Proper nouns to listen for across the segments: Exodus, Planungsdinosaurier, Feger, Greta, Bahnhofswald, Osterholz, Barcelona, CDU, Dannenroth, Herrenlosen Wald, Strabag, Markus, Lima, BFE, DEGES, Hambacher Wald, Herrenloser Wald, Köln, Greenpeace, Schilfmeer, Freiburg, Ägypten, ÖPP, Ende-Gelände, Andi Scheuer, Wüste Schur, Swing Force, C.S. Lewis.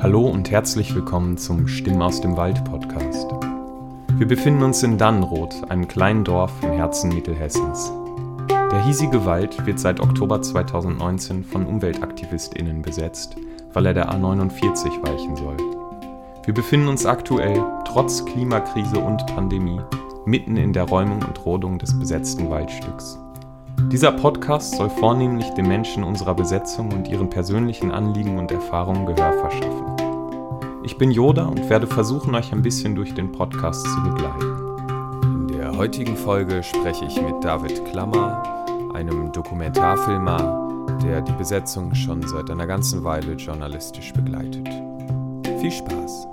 Hallo und herzlich willkommen zum Stimmen aus dem Wald Podcast. Wir befinden uns in Dannenroth, einem kleinen Dorf im Herzen Mittelhessens. Der hiesige Wald wird seit Oktober 2019 von UmweltaktivistInnen besetzt, weil er der A49 weichen soll. Wir befinden uns aktuell, trotz Klimakrise und Pandemie, mitten in der Räumung und Rodung des besetzten Waldstücks. Dieser Podcast soll vornehmlich den Menschen unserer Besetzung und ihren persönlichen Anliegen und Erfahrungen Gehör verschaffen. Ich bin Yoda und werde versuchen, euch ein bisschen durch den Podcast zu begleiten. In der heutigen Folge spreche ich mit David Klammer, einem Dokumentarfilmer, der die Besetzung schon seit einer ganzen Weile journalistisch begleitet. Viel Spaß!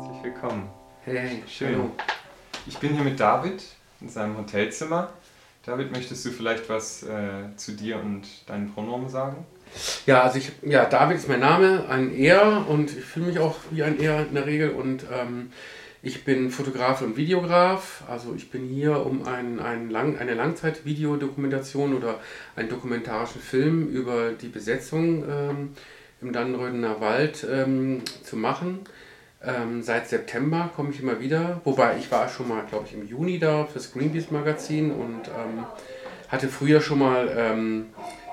Herzlich willkommen. Hey, schön. Hallo. Ich bin hier mit David in seinem Hotelzimmer. David, möchtest du vielleicht was zu dir und deinen Pronomen sagen? Ja, also David ist mein Name, ein Er, und ich fühle mich auch wie ein Er in der Regel. Und ich bin Fotograf und Videograf. Also ich bin hier, um eine Langzeit-Videodokumentation oder einen dokumentarischen Film über die Besetzung im Dannenrödener Wald zu machen. Seit September komme ich immer wieder, wobei ich war schon mal, glaube ich, im Juni da fürs Greenpeace Magazin und hatte früher schon mal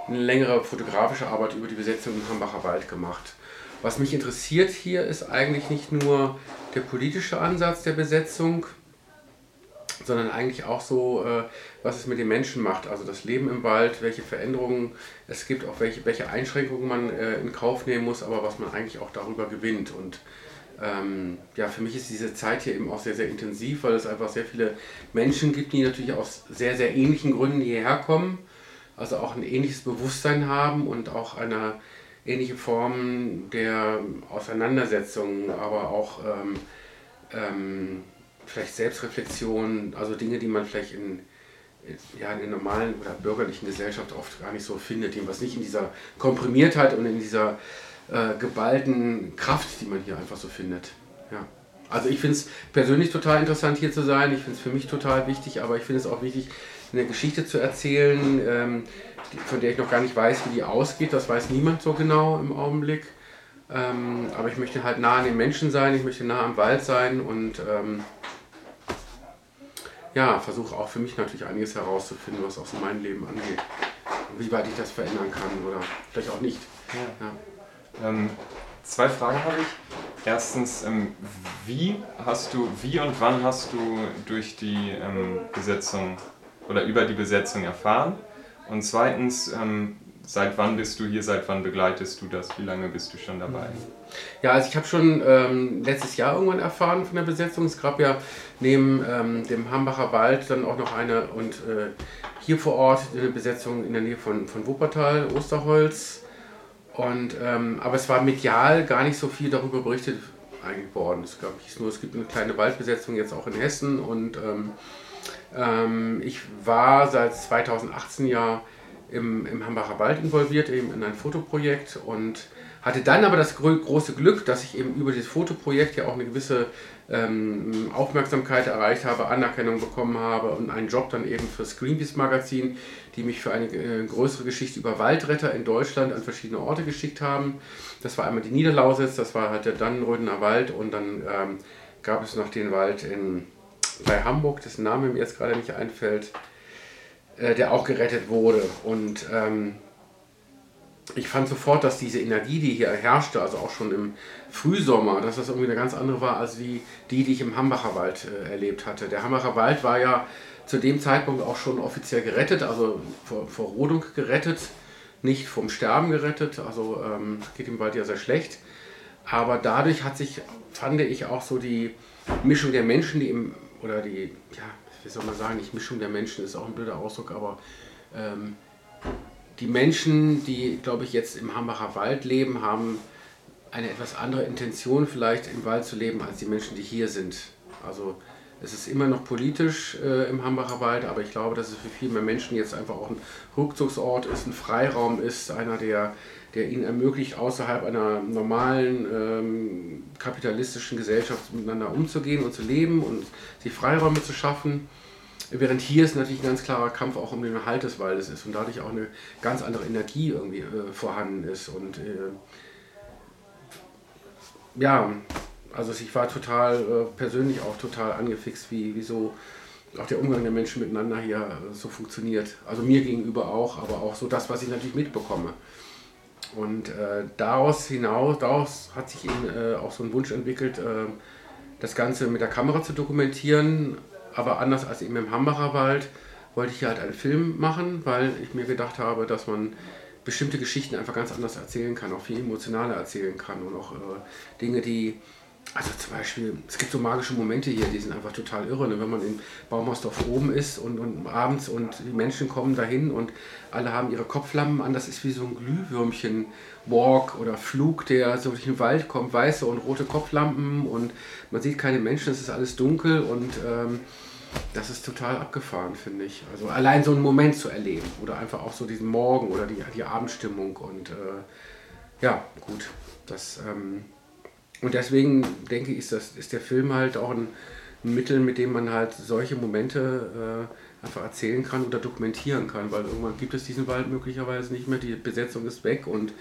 eine längere fotografische Arbeit über die Besetzung im Hambacher Wald gemacht. Was mich interessiert hier ist eigentlich nicht nur der politische Ansatz der Besetzung, sondern eigentlich auch so, was es mit den Menschen macht, also das Leben im Wald, welche Veränderungen es gibt, auch welche Einschränkungen man in Kauf nehmen muss, aber was man eigentlich auch darüber gewinnt. Und für mich ist diese Zeit hier eben auch sehr, sehr intensiv, weil es einfach sehr viele Menschen gibt, die natürlich aus sehr, sehr ähnlichen Gründen hierher kommen, also auch ein ähnliches Bewusstsein haben und auch eine ähnliche Form der Auseinandersetzung, aber auch vielleicht Selbstreflexion, also Dinge, die man vielleicht in der normalen oder bürgerlichen Gesellschaft oft gar nicht so findet, was nicht in dieser Komprimiertheit und in dieser geballten Kraft, die man hier einfach so findet. Ja. Also ich finde es persönlich total interessant, hier zu sein. Ich finde es für mich total wichtig, aber ich finde es auch wichtig, eine Geschichte zu erzählen, von der ich noch gar nicht weiß, wie die ausgeht. Das weiß niemand so genau im Augenblick. Aber ich möchte halt nah an den Menschen sein, ich möchte nah am Wald sein und versuche auch für mich natürlich einiges herauszufinden, was auch so mein Leben angeht. Und wie weit ich das verändern kann oder vielleicht auch nicht. Ja. Ja. Zwei Fragen habe ich. Erstens, wie und wann hast du durch die Besetzung oder über die Besetzung erfahren? Und zweitens, seit wann bist du hier, seit wann begleitest du das? Wie lange bist du schon dabei? Ja, also ich habe schon letztes Jahr irgendwann erfahren von der Besetzung. Es gab ja neben dem Hambacher Wald dann auch noch eine und hier vor Ort eine Besetzung in der Nähe von Wuppertal, Osterholz. Und, aber es war medial gar nicht so viel darüber berichtet eigentlich worden. Es gibt eine kleine Waldbesetzung jetzt auch in Hessen und ich war seit 2018 ja im Hambacher Wald involviert, eben in ein Fotoprojekt und hatte dann aber das große Glück, dass ich eben über dieses Fotoprojekt ja auch eine gewisse Aufmerksamkeit erreicht habe, Anerkennung bekommen habe und einen Job dann eben fürs Greenpeace Magazin, die mich für eine größere Geschichte über Waldretter in Deutschland an verschiedene Orte geschickt haben. Das war einmal die Niederlausitz, das war halt der Dannenrödener Wald und dann gab es noch den Wald bei Hamburg, dessen Name mir jetzt gerade nicht einfällt, der auch gerettet wurde. Und ich fand sofort, dass diese Energie, die hier herrschte, also auch schon im Frühsommer, dass das irgendwie eine ganz andere war, als wie die ich im Hambacher Wald erlebt hatte. Der Hambacher Wald war ja zu dem Zeitpunkt auch schon offiziell gerettet, also vor Rodung gerettet, nicht vom Sterben gerettet, also geht dem Wald ja sehr schlecht. Aber dadurch hat sich, fand ich, auch so die Mischung der Menschen, nicht Mischung der Menschen, ist auch ein blöder Ausdruck, aber die Menschen, die, glaube ich, jetzt im Hambacher Wald leben, haben eine etwas andere Intention, vielleicht im Wald zu leben, als die Menschen, die hier sind. Also es ist immer noch politisch im Hambacher Wald, aber ich glaube, dass es für viel mehr Menschen jetzt einfach auch ein Rückzugsort ist, ein Freiraum ist, einer, der ihnen ermöglicht, außerhalb einer normalen kapitalistischen Gesellschaft miteinander umzugehen und zu leben und sich Freiräume zu schaffen. Während hier es natürlich ein ganz klarer Kampf auch um den Erhalt des Waldes ist und dadurch auch eine ganz andere Energie irgendwie vorhanden ist. Und ja, also ich war total, persönlich auch total angefixt, wie so auch der Umgang der Menschen miteinander hier so funktioniert. Also mir gegenüber auch, aber auch so das, was ich natürlich mitbekomme. Und daraus hat sich eben auch so ein Wunsch entwickelt, das Ganze mit der Kamera zu dokumentieren. Aber anders als eben im Hambacher Wald wollte ich hier halt einen Film machen, weil ich mir gedacht habe, dass man bestimmte Geschichten einfach ganz anders erzählen kann, auch viel emotionaler erzählen kann und auch Dinge, die, also zum Beispiel, es gibt so magische Momente hier, die sind einfach total irre, ne? Wenn man in Baumhausdorf oben ist und abends und die Menschen kommen dahin und alle haben ihre Kopflampen an, das ist wie so ein Glühwürmchen-Walk oder Flug, der so durch den Wald kommt, weiße und rote Kopflampen und man sieht keine Menschen, es ist alles dunkel und das ist total abgefahren, finde ich. Also allein so einen Moment zu erleben oder einfach auch so diesen Morgen oder die Abendstimmung und ja, gut. Das, und deswegen denke ich, ist der Film halt auch ein Mittel, mit dem man halt solche Momente einfach erzählen kann oder dokumentieren kann, weil irgendwann gibt es diesen Wald möglicherweise nicht mehr, die Besetzung ist weg und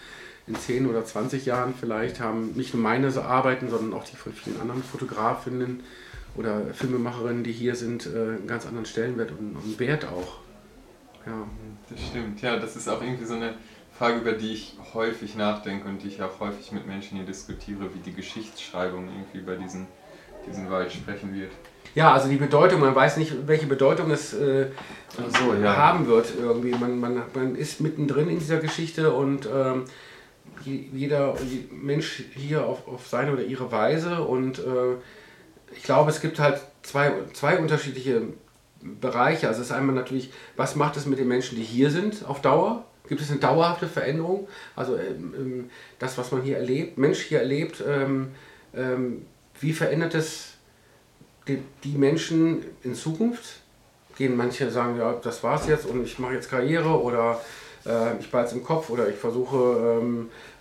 in 10 oder 20 Jahren vielleicht haben nicht nur meine so Arbeiten, sondern auch die von vielen anderen Fotografinnen oder Filmemacherinnen, die hier sind, einen ganz anderen Stellenwert und Wert auch. Ja, das stimmt. Ja, das ist auch irgendwie so eine Frage, über die ich häufig nachdenke und die ich auch häufig mit Menschen hier diskutiere, wie die Geschichtsschreibung irgendwie über diesen Wald sprechen wird. Ja, also die Bedeutung, man weiß nicht, welche Bedeutung es haben wird irgendwie. Man ist mittendrin in dieser Geschichte und jeder Mensch hier auf seine oder ihre Weise und ich glaube, es gibt halt zwei unterschiedliche Bereiche. Also es ist einmal natürlich, was macht es mit den Menschen, die hier sind, auf Dauer? Gibt es eine dauerhafte Veränderung? Also das, was man hier erlebt, Mensch hier erlebt, wie verändert es die Menschen in Zukunft? Gehen manche sagen, ja, das war's jetzt und ich mache jetzt Karriere oder ich beiß im Kopf oder ich versuche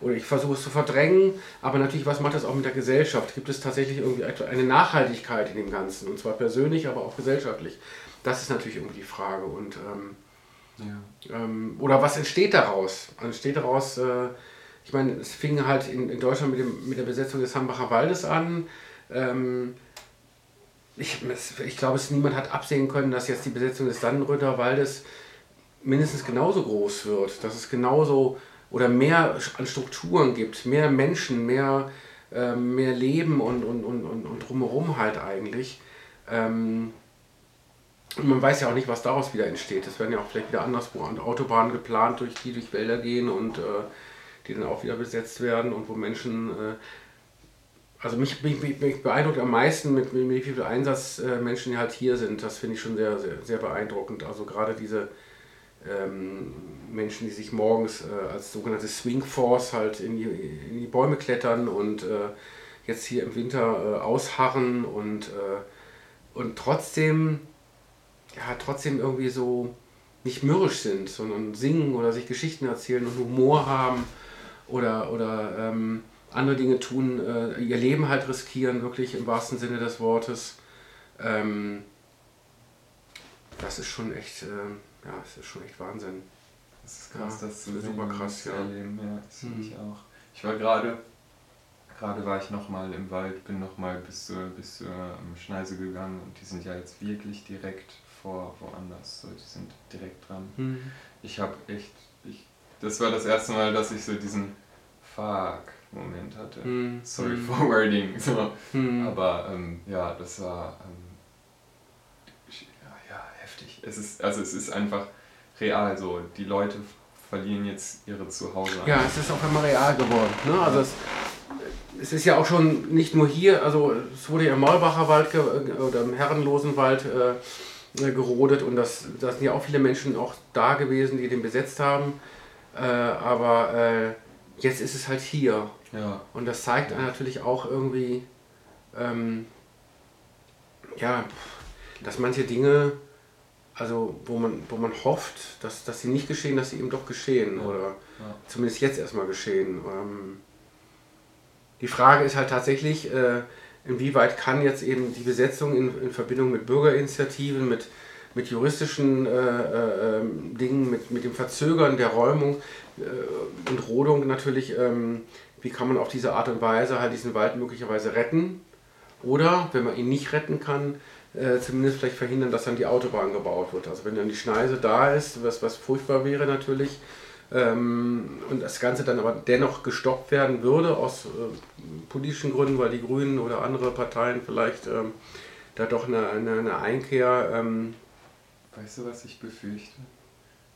es zu verdrängen, aber natürlich, was macht das auch mit der Gesellschaft? Gibt es tatsächlich irgendwie eine Nachhaltigkeit in dem Ganzen, und zwar persönlich, aber auch gesellschaftlich? Das ist natürlich irgendwie die Frage. Und oder was entsteht daraus? Ich meine, es fing halt in Deutschland mit der Besetzung des Hambacher Waldes an. Ich glaube, niemand hat absehen können, dass jetzt die Besetzung des Dannenrödener Waldes mindestens genauso groß wird, dass es genauso oder mehr an Strukturen gibt, mehr Menschen, mehr Leben und drumherum halt eigentlich. Und man weiß ja auch nicht, was daraus wieder entsteht. Es werden ja auch vielleicht wieder anderswo an Autobahnen geplant, die durch Wälder gehen und die dann auch wieder besetzt werden und wo Menschen... Also mich beeindruckt am meisten, mit wie viel Einsatz Menschen die halt hier sind. Das finde ich schon sehr, sehr, sehr beeindruckend. Also gerade diese... Menschen, die sich morgens als sogenannte Swing Force halt in die Bäume klettern und jetzt hier im Winter ausharren und trotzdem irgendwie so nicht mürrisch sind, sondern singen oder sich Geschichten erzählen und Humor haben oder andere Dinge tun, ihr Leben halt riskieren, wirklich im wahrsten Sinne des Wortes. Das ist schon echt... Ja, das ist schon echt Wahnsinn. Das ist krass, ja, das zu sehen, super krass, ja. Erleben. Ja, das finde ich auch. Ich war gerade war ich nochmal im Wald, bin nochmal bis zur Schneise gegangen und die sind ja jetzt wirklich direkt woanders. So, die sind direkt dran. Ich habe echt, das war das erste Mal, dass ich so diesen Fuck-Moment hatte. Sorry for wording. So. Aber ja, das war... heftig. Es ist einfach real so. Die Leute verlieren jetzt ihre Zuhause. Ja, es ist auch einmal real geworden. Ne? Also es ist ja auch schon nicht nur hier, also es wurde ja im Maulbacher Wald oder im Herrenlosen Wald gerodet und da sind ja auch viele Menschen auch da gewesen, die den besetzt haben. Aber jetzt ist es halt hier. Ja. Und das zeigt natürlich auch irgendwie, dass manche Dinge, also wo man hofft, dass sie nicht geschehen, dass sie eben doch geschehen zumindest jetzt erstmal geschehen. Die Frage ist halt tatsächlich, inwieweit kann jetzt eben die Besetzung in Verbindung mit Bürgerinitiativen, mit mit juristischen Dingen, mit dem Verzögern der Räumung und Rodung natürlich, wie kann man auf diese Art und Weise halt diesen Wald möglicherweise retten oder, wenn man ihn nicht retten kann, zumindest vielleicht verhindern, dass dann die Autobahn gebaut wird. Also wenn dann die Schneise da ist, was furchtbar wäre natürlich, und das Ganze dann aber dennoch gestoppt werden würde aus politischen Gründen, weil die Grünen oder andere Parteien vielleicht da doch eine Einkehr... Weißt du, was ich befürchte?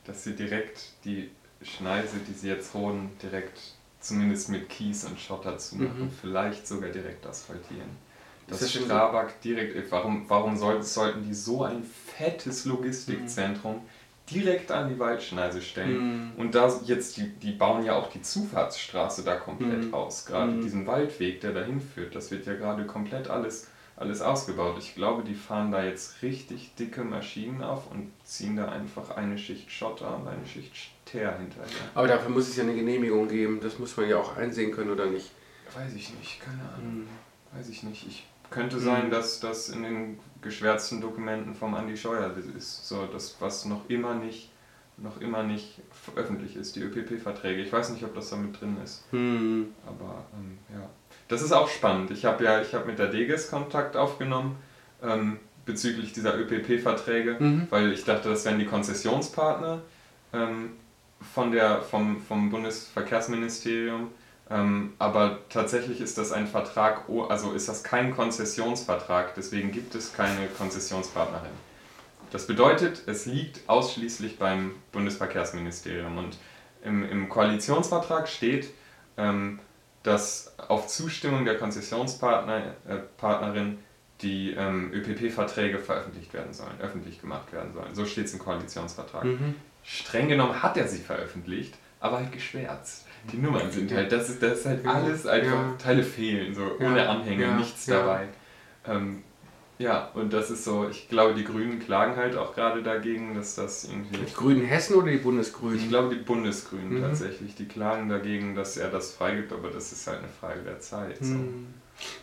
Dass sie direkt die Schneise, die sie jetzt roden, direkt zumindest mit Kies und Schotter zu machen, vielleicht sogar direkt asphaltieren. Das Strabag direkt, warum sollten die so ein fettes Logistikzentrum direkt an die Waldschneise stellen? Und da jetzt, die bauen ja auch die Zufahrtsstraße da komplett aus, gerade diesen Waldweg, der dahin führt, das wird ja gerade komplett alles ausgebaut. Ich glaube, die fahren da jetzt richtig dicke Maschinen auf und ziehen da einfach eine Schicht Schotter und eine Schicht Teer hinterher. Aber dafür muss es ja eine Genehmigung geben, das muss man ja auch einsehen können, oder nicht? Weiß ich nicht, keine Ahnung. Weiß ich nicht, könnte sein, dass das in den geschwärzten Dokumenten vom Andi Scheuer ist, so das, was noch immer nicht öffentlich ist, die ÖPP-Verträge. Ich weiß nicht, ob das da mit drin ist, aber ja. Das ist auch spannend. Ich habe mit der DEGES Kontakt aufgenommen bezüglich dieser ÖPP-Verträge, weil ich dachte, das wären die Konzessionspartner vom Bundesverkehrsministerium. Aber tatsächlich ist das ein Vertrag, also ist das kein Konzessionsvertrag, deswegen gibt es keine Konzessionspartnerin. Das bedeutet, es liegt ausschließlich beim Bundesverkehrsministerium und im Koalitionsvertrag steht, dass auf Zustimmung der Konzessionspartnerin die ÖPP-Verträge veröffentlicht werden sollen, öffentlich gemacht werden sollen. So steht es im Koalitionsvertrag. Streng genommen hat er sie veröffentlicht, aber halt geschwärzt. Die Nummern sind halt, das ist halt alles einfach, Teile fehlen, so ohne Anhänge, nichts dabei. Ja, und das ist so, ich glaube, die Grünen klagen halt auch gerade dagegen, dass das irgendwie... Die Grünen Hessen oder die Bundesgrünen? Ich glaube, die Bundesgrünen tatsächlich, die klagen dagegen, dass er das freigibt, aber das ist halt eine Frage der Zeit. So.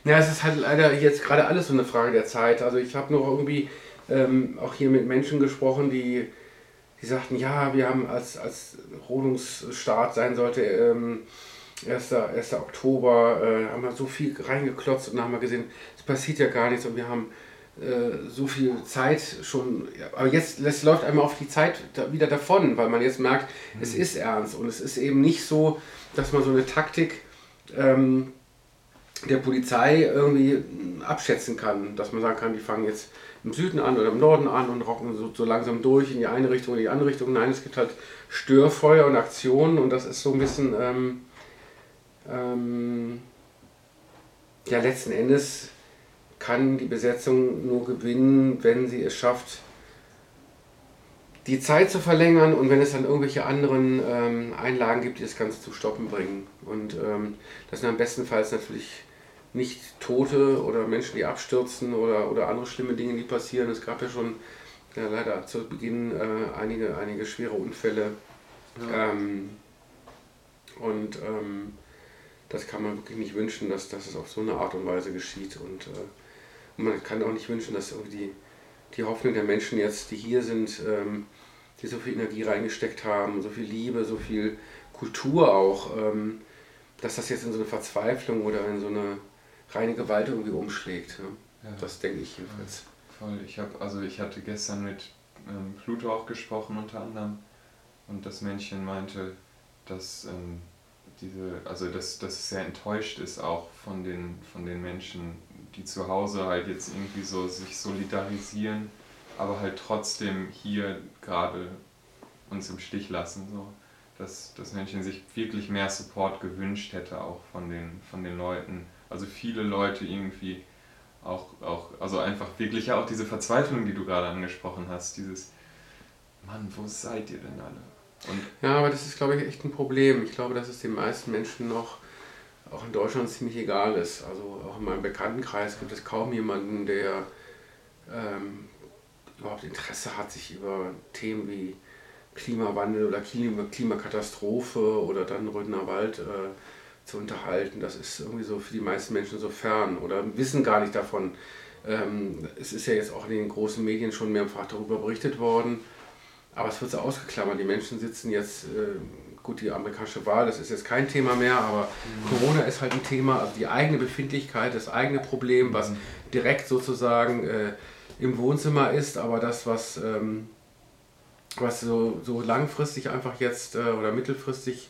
Ja, es ist halt leider jetzt gerade alles so eine Frage der Zeit. Also ich habe noch irgendwie auch hier mit Menschen gesprochen, die sagten, ja, wir haben als Rodungsstart sein sollte 1. Oktober, haben wir so viel reingeklotzt und dann haben wir gesehen, es passiert ja gar nichts und wir haben so viel Zeit schon, aber jetzt läuft einem auf die Zeit wieder davon, weil man jetzt merkt, es ist ernst und es ist eben nicht so, dass man so eine Taktik der Polizei irgendwie abschätzen kann, dass man sagen kann, die fangen jetzt im Süden an oder im Norden an und rocken so langsam durch in die eine Richtung oder die andere Richtung. Nein, es gibt halt Störfeuer und Aktionen und das ist so ein bisschen, ja, letzten Endes kann die Besetzung nur gewinnen, wenn sie es schafft, die Zeit zu verlängern und wenn es dann irgendwelche anderen Einlagen gibt, die das Ganze zu stoppen bringen. Und das sind am bestenfalls natürlich nicht Tote oder Menschen, die abstürzen oder andere schlimme Dinge, die passieren. Es gab ja schon leider zu Beginn einige schwere Unfälle. Ja. Das kann man wirklich nicht wünschen, dass es auf so eine Art und Weise geschieht. Und man kann auch nicht wünschen, dass irgendwie die Hoffnung der Menschen jetzt, die hier sind, die so viel Energie reingesteckt haben, so viel Liebe, so viel Kultur auch, dass das jetzt in so eine Verzweiflung oder in so eine reine Gewalt irgendwie umschlägt. Ne? Ja, das denke ich jedenfalls. Voll. Ich hatte gestern mit Pluto auch gesprochen unter anderem und das Männchen meinte, dass dass es sehr enttäuscht ist auch von den Menschen, die zu Hause halt jetzt irgendwie so sich solidarisieren, aber halt trotzdem hier gerade uns im Stich lassen. So. Dass das Männchen sich wirklich mehr Support gewünscht hätte, auch von den Leuten. Also viele Leute irgendwie auch also einfach wirklich ja auch diese Verzweiflung, die du gerade angesprochen hast, dieses Mann, wo seid ihr denn alle? Und ja, aber das ist, glaube ich, echt ein Problem. Ich glaube, dass es den meisten Menschen noch, auch in Deutschland, ziemlich egal ist. Also auch in meinem Bekanntenkreis gibt es kaum jemanden, der überhaupt Interesse hat, sich über Themen wie Klimawandel oder Klimakatastrophe oder Dannenrödener Wald zu unterhalten. Das ist irgendwie so für die meisten Menschen so fern oder wissen gar nicht davon, Es ist ja jetzt auch in den großen Medien schon mehrfach darüber berichtet worden, aber es wird so ausgeklammert. Die Menschen sitzen jetzt, gut, die amerikanische Wahl, das ist jetzt kein Thema mehr, aber Corona ist halt ein Thema, also die eigene Befindlichkeit, das eigene Problem, was direkt sozusagen im Wohnzimmer ist, aber das, was, was so langfristig einfach jetzt oder mittelfristig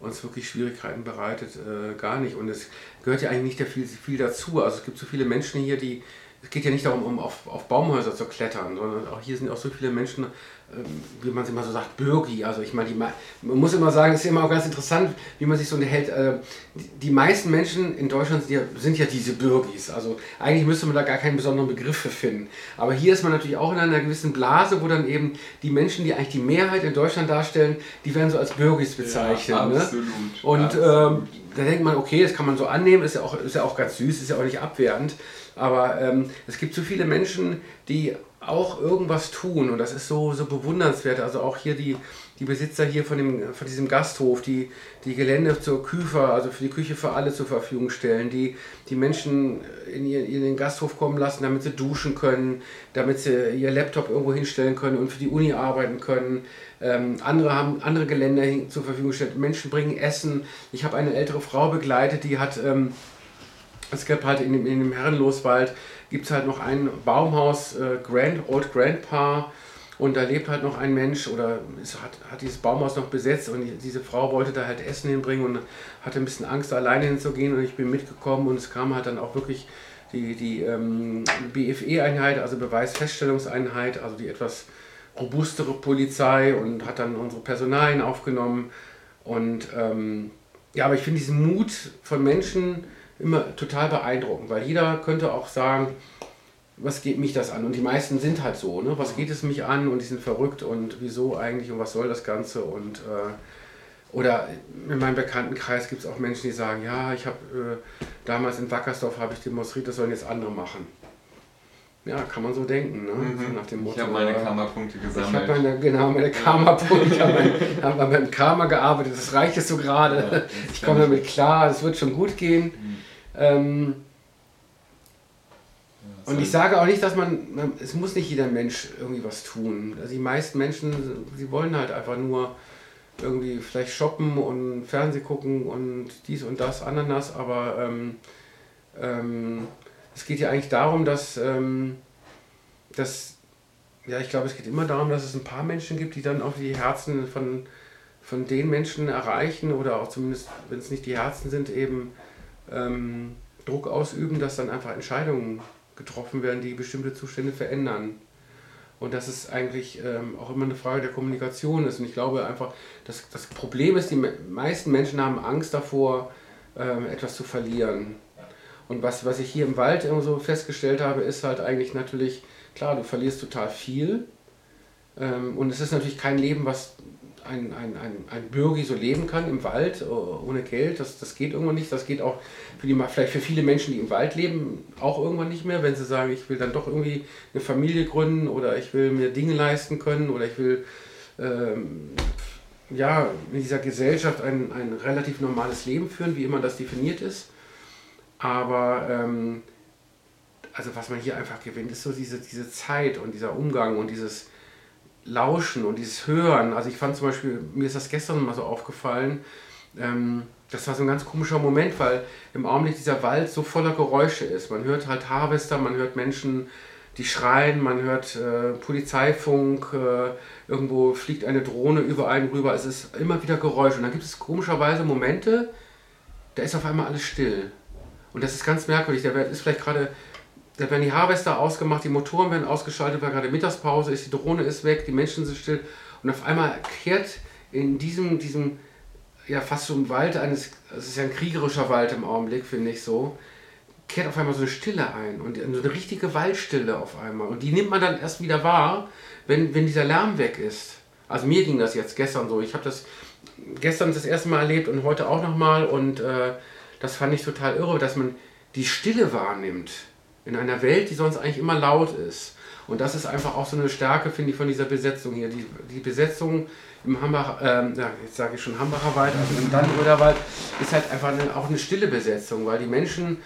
uns wirklich Schwierigkeiten bereitet, gar nicht. Und es gehört ja eigentlich nicht der viel dazu. Also es gibt so viele Menschen hier, die, es geht ja nicht darum, um auf Baumhäuser zu klettern, sondern auch hier sind auch so viele Menschen, wie man es immer so sagt, Bürgi. Also ich meine, man muss immer sagen, es ist immer auch ganz interessant, wie man sich so unterhält. Die meisten Menschen in Deutschland sind ja diese Bürgis. Also eigentlich müsste man da gar keinen besonderen Begriff für finden. Aber hier ist man natürlich auch in einer gewissen Blase, wo dann eben die Menschen, die eigentlich die Mehrheit in Deutschland darstellen, die werden so als Bürgis bezeichnet. Ja, absolut. Ne? Und absolut. Da denkt man, okay, das kann man so annehmen, ist ja auch ganz süß, ist ja auch nicht abwertend. Aber es gibt so viele Menschen, die auch irgendwas tun, und das ist so bewundernswert. Also auch hier die Besitzer hier von diesem Gasthof, die Gelände zur Küfer, also für die Küche für alle zur Verfügung stellen, die Menschen in den Gasthof kommen lassen, damit sie duschen können, damit sie ihr Laptop irgendwo hinstellen können und für die Uni arbeiten können. Andere haben andere Gelände zur Verfügung gestellt, Menschen bringen Essen. Ich habe eine ältere Frau begleitet, die hat... Es gab halt in dem Herrenloswald, gibt es halt noch ein Baumhaus, Old Grandpa, und da lebt halt noch ein Mensch, oder hat dieses Baumhaus noch besetzt, und diese Frau wollte da halt Essen hinbringen und hatte ein bisschen Angst, alleine hinzugehen, und ich bin mitgekommen, und es kam halt dann auch wirklich die BFE-Einheit, also Beweisfeststellungseinheit, also die etwas robustere Polizei, und hat dann unsere Personalien aufgenommen. Und aber ich finde diesen Mut von Menschen immer total beeindruckend, weil jeder könnte auch sagen, was geht mich das an? Und die meisten sind halt so, ne? Was geht es mich an? Und die sind verrückt und wieso eigentlich und was soll das Ganze? Und oder in meinem Bekanntenkreis gibt es auch Menschen, die sagen, ja, ich habe damals in Wackersdorf habe ich demonstriert, das sollen jetzt andere machen. Ja, kann man so denken, ne? So nach dem Motto, ich habe meine Karma-Punkte gesammelt. Ich habe meine Karma-Punkte, habe beim Karma gearbeitet, das reicht jetzt so gerade. Ja, ich komme damit klar, es wird schon gut gehen. Ja, und ich sage auch nicht, dass es muss nicht jeder Mensch irgendwie was tun. Also die meisten Menschen, sie wollen halt einfach nur irgendwie vielleicht shoppen und Fernseh gucken und dies und das, Ananas, aber es geht ja eigentlich darum, dass ich glaube, es geht immer darum, dass es ein paar Menschen gibt, die dann auch die Herzen von den Menschen erreichen, oder auch zumindest, wenn es nicht die Herzen sind, eben Druck ausüben, dass dann einfach Entscheidungen getroffen werden, die bestimmte Zustände verändern. Und dass es eigentlich auch immer eine Frage der Kommunikation ist. Und ich glaube einfach, dass das Problem ist, die meisten Menschen haben Angst davor, etwas zu verlieren. Und was ich hier im Wald immer so festgestellt habe, ist halt eigentlich natürlich, klar, du verlierst total viel. Und es ist natürlich kein Leben, was ein Bürgi so leben kann im Wald ohne Geld, das geht irgendwann nicht. Das geht auch vielleicht für viele Menschen, die im Wald leben, auch irgendwann nicht mehr, wenn sie sagen, ich will dann doch irgendwie eine Familie gründen, oder ich will mir Dinge leisten können, oder ich will in dieser Gesellschaft ein relativ normales Leben führen, wie immer das definiert ist. Aber also was man hier einfach gewinnt, ist so diese Zeit und dieser Umgang und dieses Lauschen und dieses Hören. Also ich fand zum Beispiel, mir ist das gestern mal so aufgefallen, das war so ein ganz komischer Moment, weil im Augenblick dieser Wald so voller Geräusche ist. Man hört halt Harvester, man hört Menschen, die schreien, man hört Polizeifunk, irgendwo fliegt eine Drohne über einen rüber, es ist immer wieder Geräusche. Und dann gibt es komischerweise Momente, da ist auf einmal alles still. Und das ist ganz merkwürdig, da werden die Harvester ausgemacht, die Motoren werden ausgeschaltet, weil gerade Mittagspause ist, die Drohne ist weg, die Menschen sind still. Und auf einmal kehrt in diesem ja fast so ein Wald es ist ja ein kriegerischer Wald im Augenblick, finde ich so, kehrt auf einmal so eine Stille ein, und so eine richtige Waldstille auf einmal. Und die nimmt man dann erst wieder wahr, wenn dieser Lärm weg ist. Also mir ging das jetzt gestern so, ich habe das gestern das erste Mal erlebt und heute auch nochmal, und das fand ich total irre, dass man die Stille wahrnimmt. In einer Welt, die sonst eigentlich immer laut ist. Und das ist einfach auch so eine Stärke, finde ich, von dieser Besetzung hier. Die Besetzung im Hambacher Wald, also im Dannenrödener Wald, ist halt einfach auch eine stille Besetzung, weil die Menschen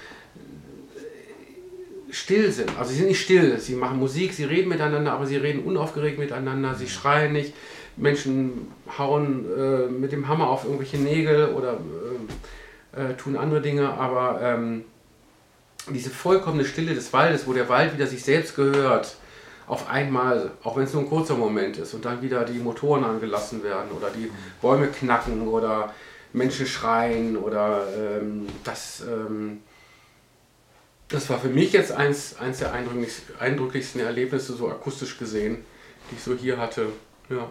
still sind. Also sie sind nicht still, sie machen Musik, sie reden miteinander, aber sie reden unaufgeregt miteinander, sie schreien nicht. Menschen hauen mit dem Hammer auf irgendwelche Nägel oder tun andere Dinge, aber diese vollkommene Stille des Waldes, wo der Wald wieder sich selbst gehört, auf einmal, auch wenn es nur ein kurzer Moment ist und dann wieder die Motoren angelassen werden oder die Bäume knacken oder Menschen schreien oder das war für mich jetzt eins der eindrücklichsten Erlebnisse, so akustisch gesehen, die ich so hier hatte. Ja.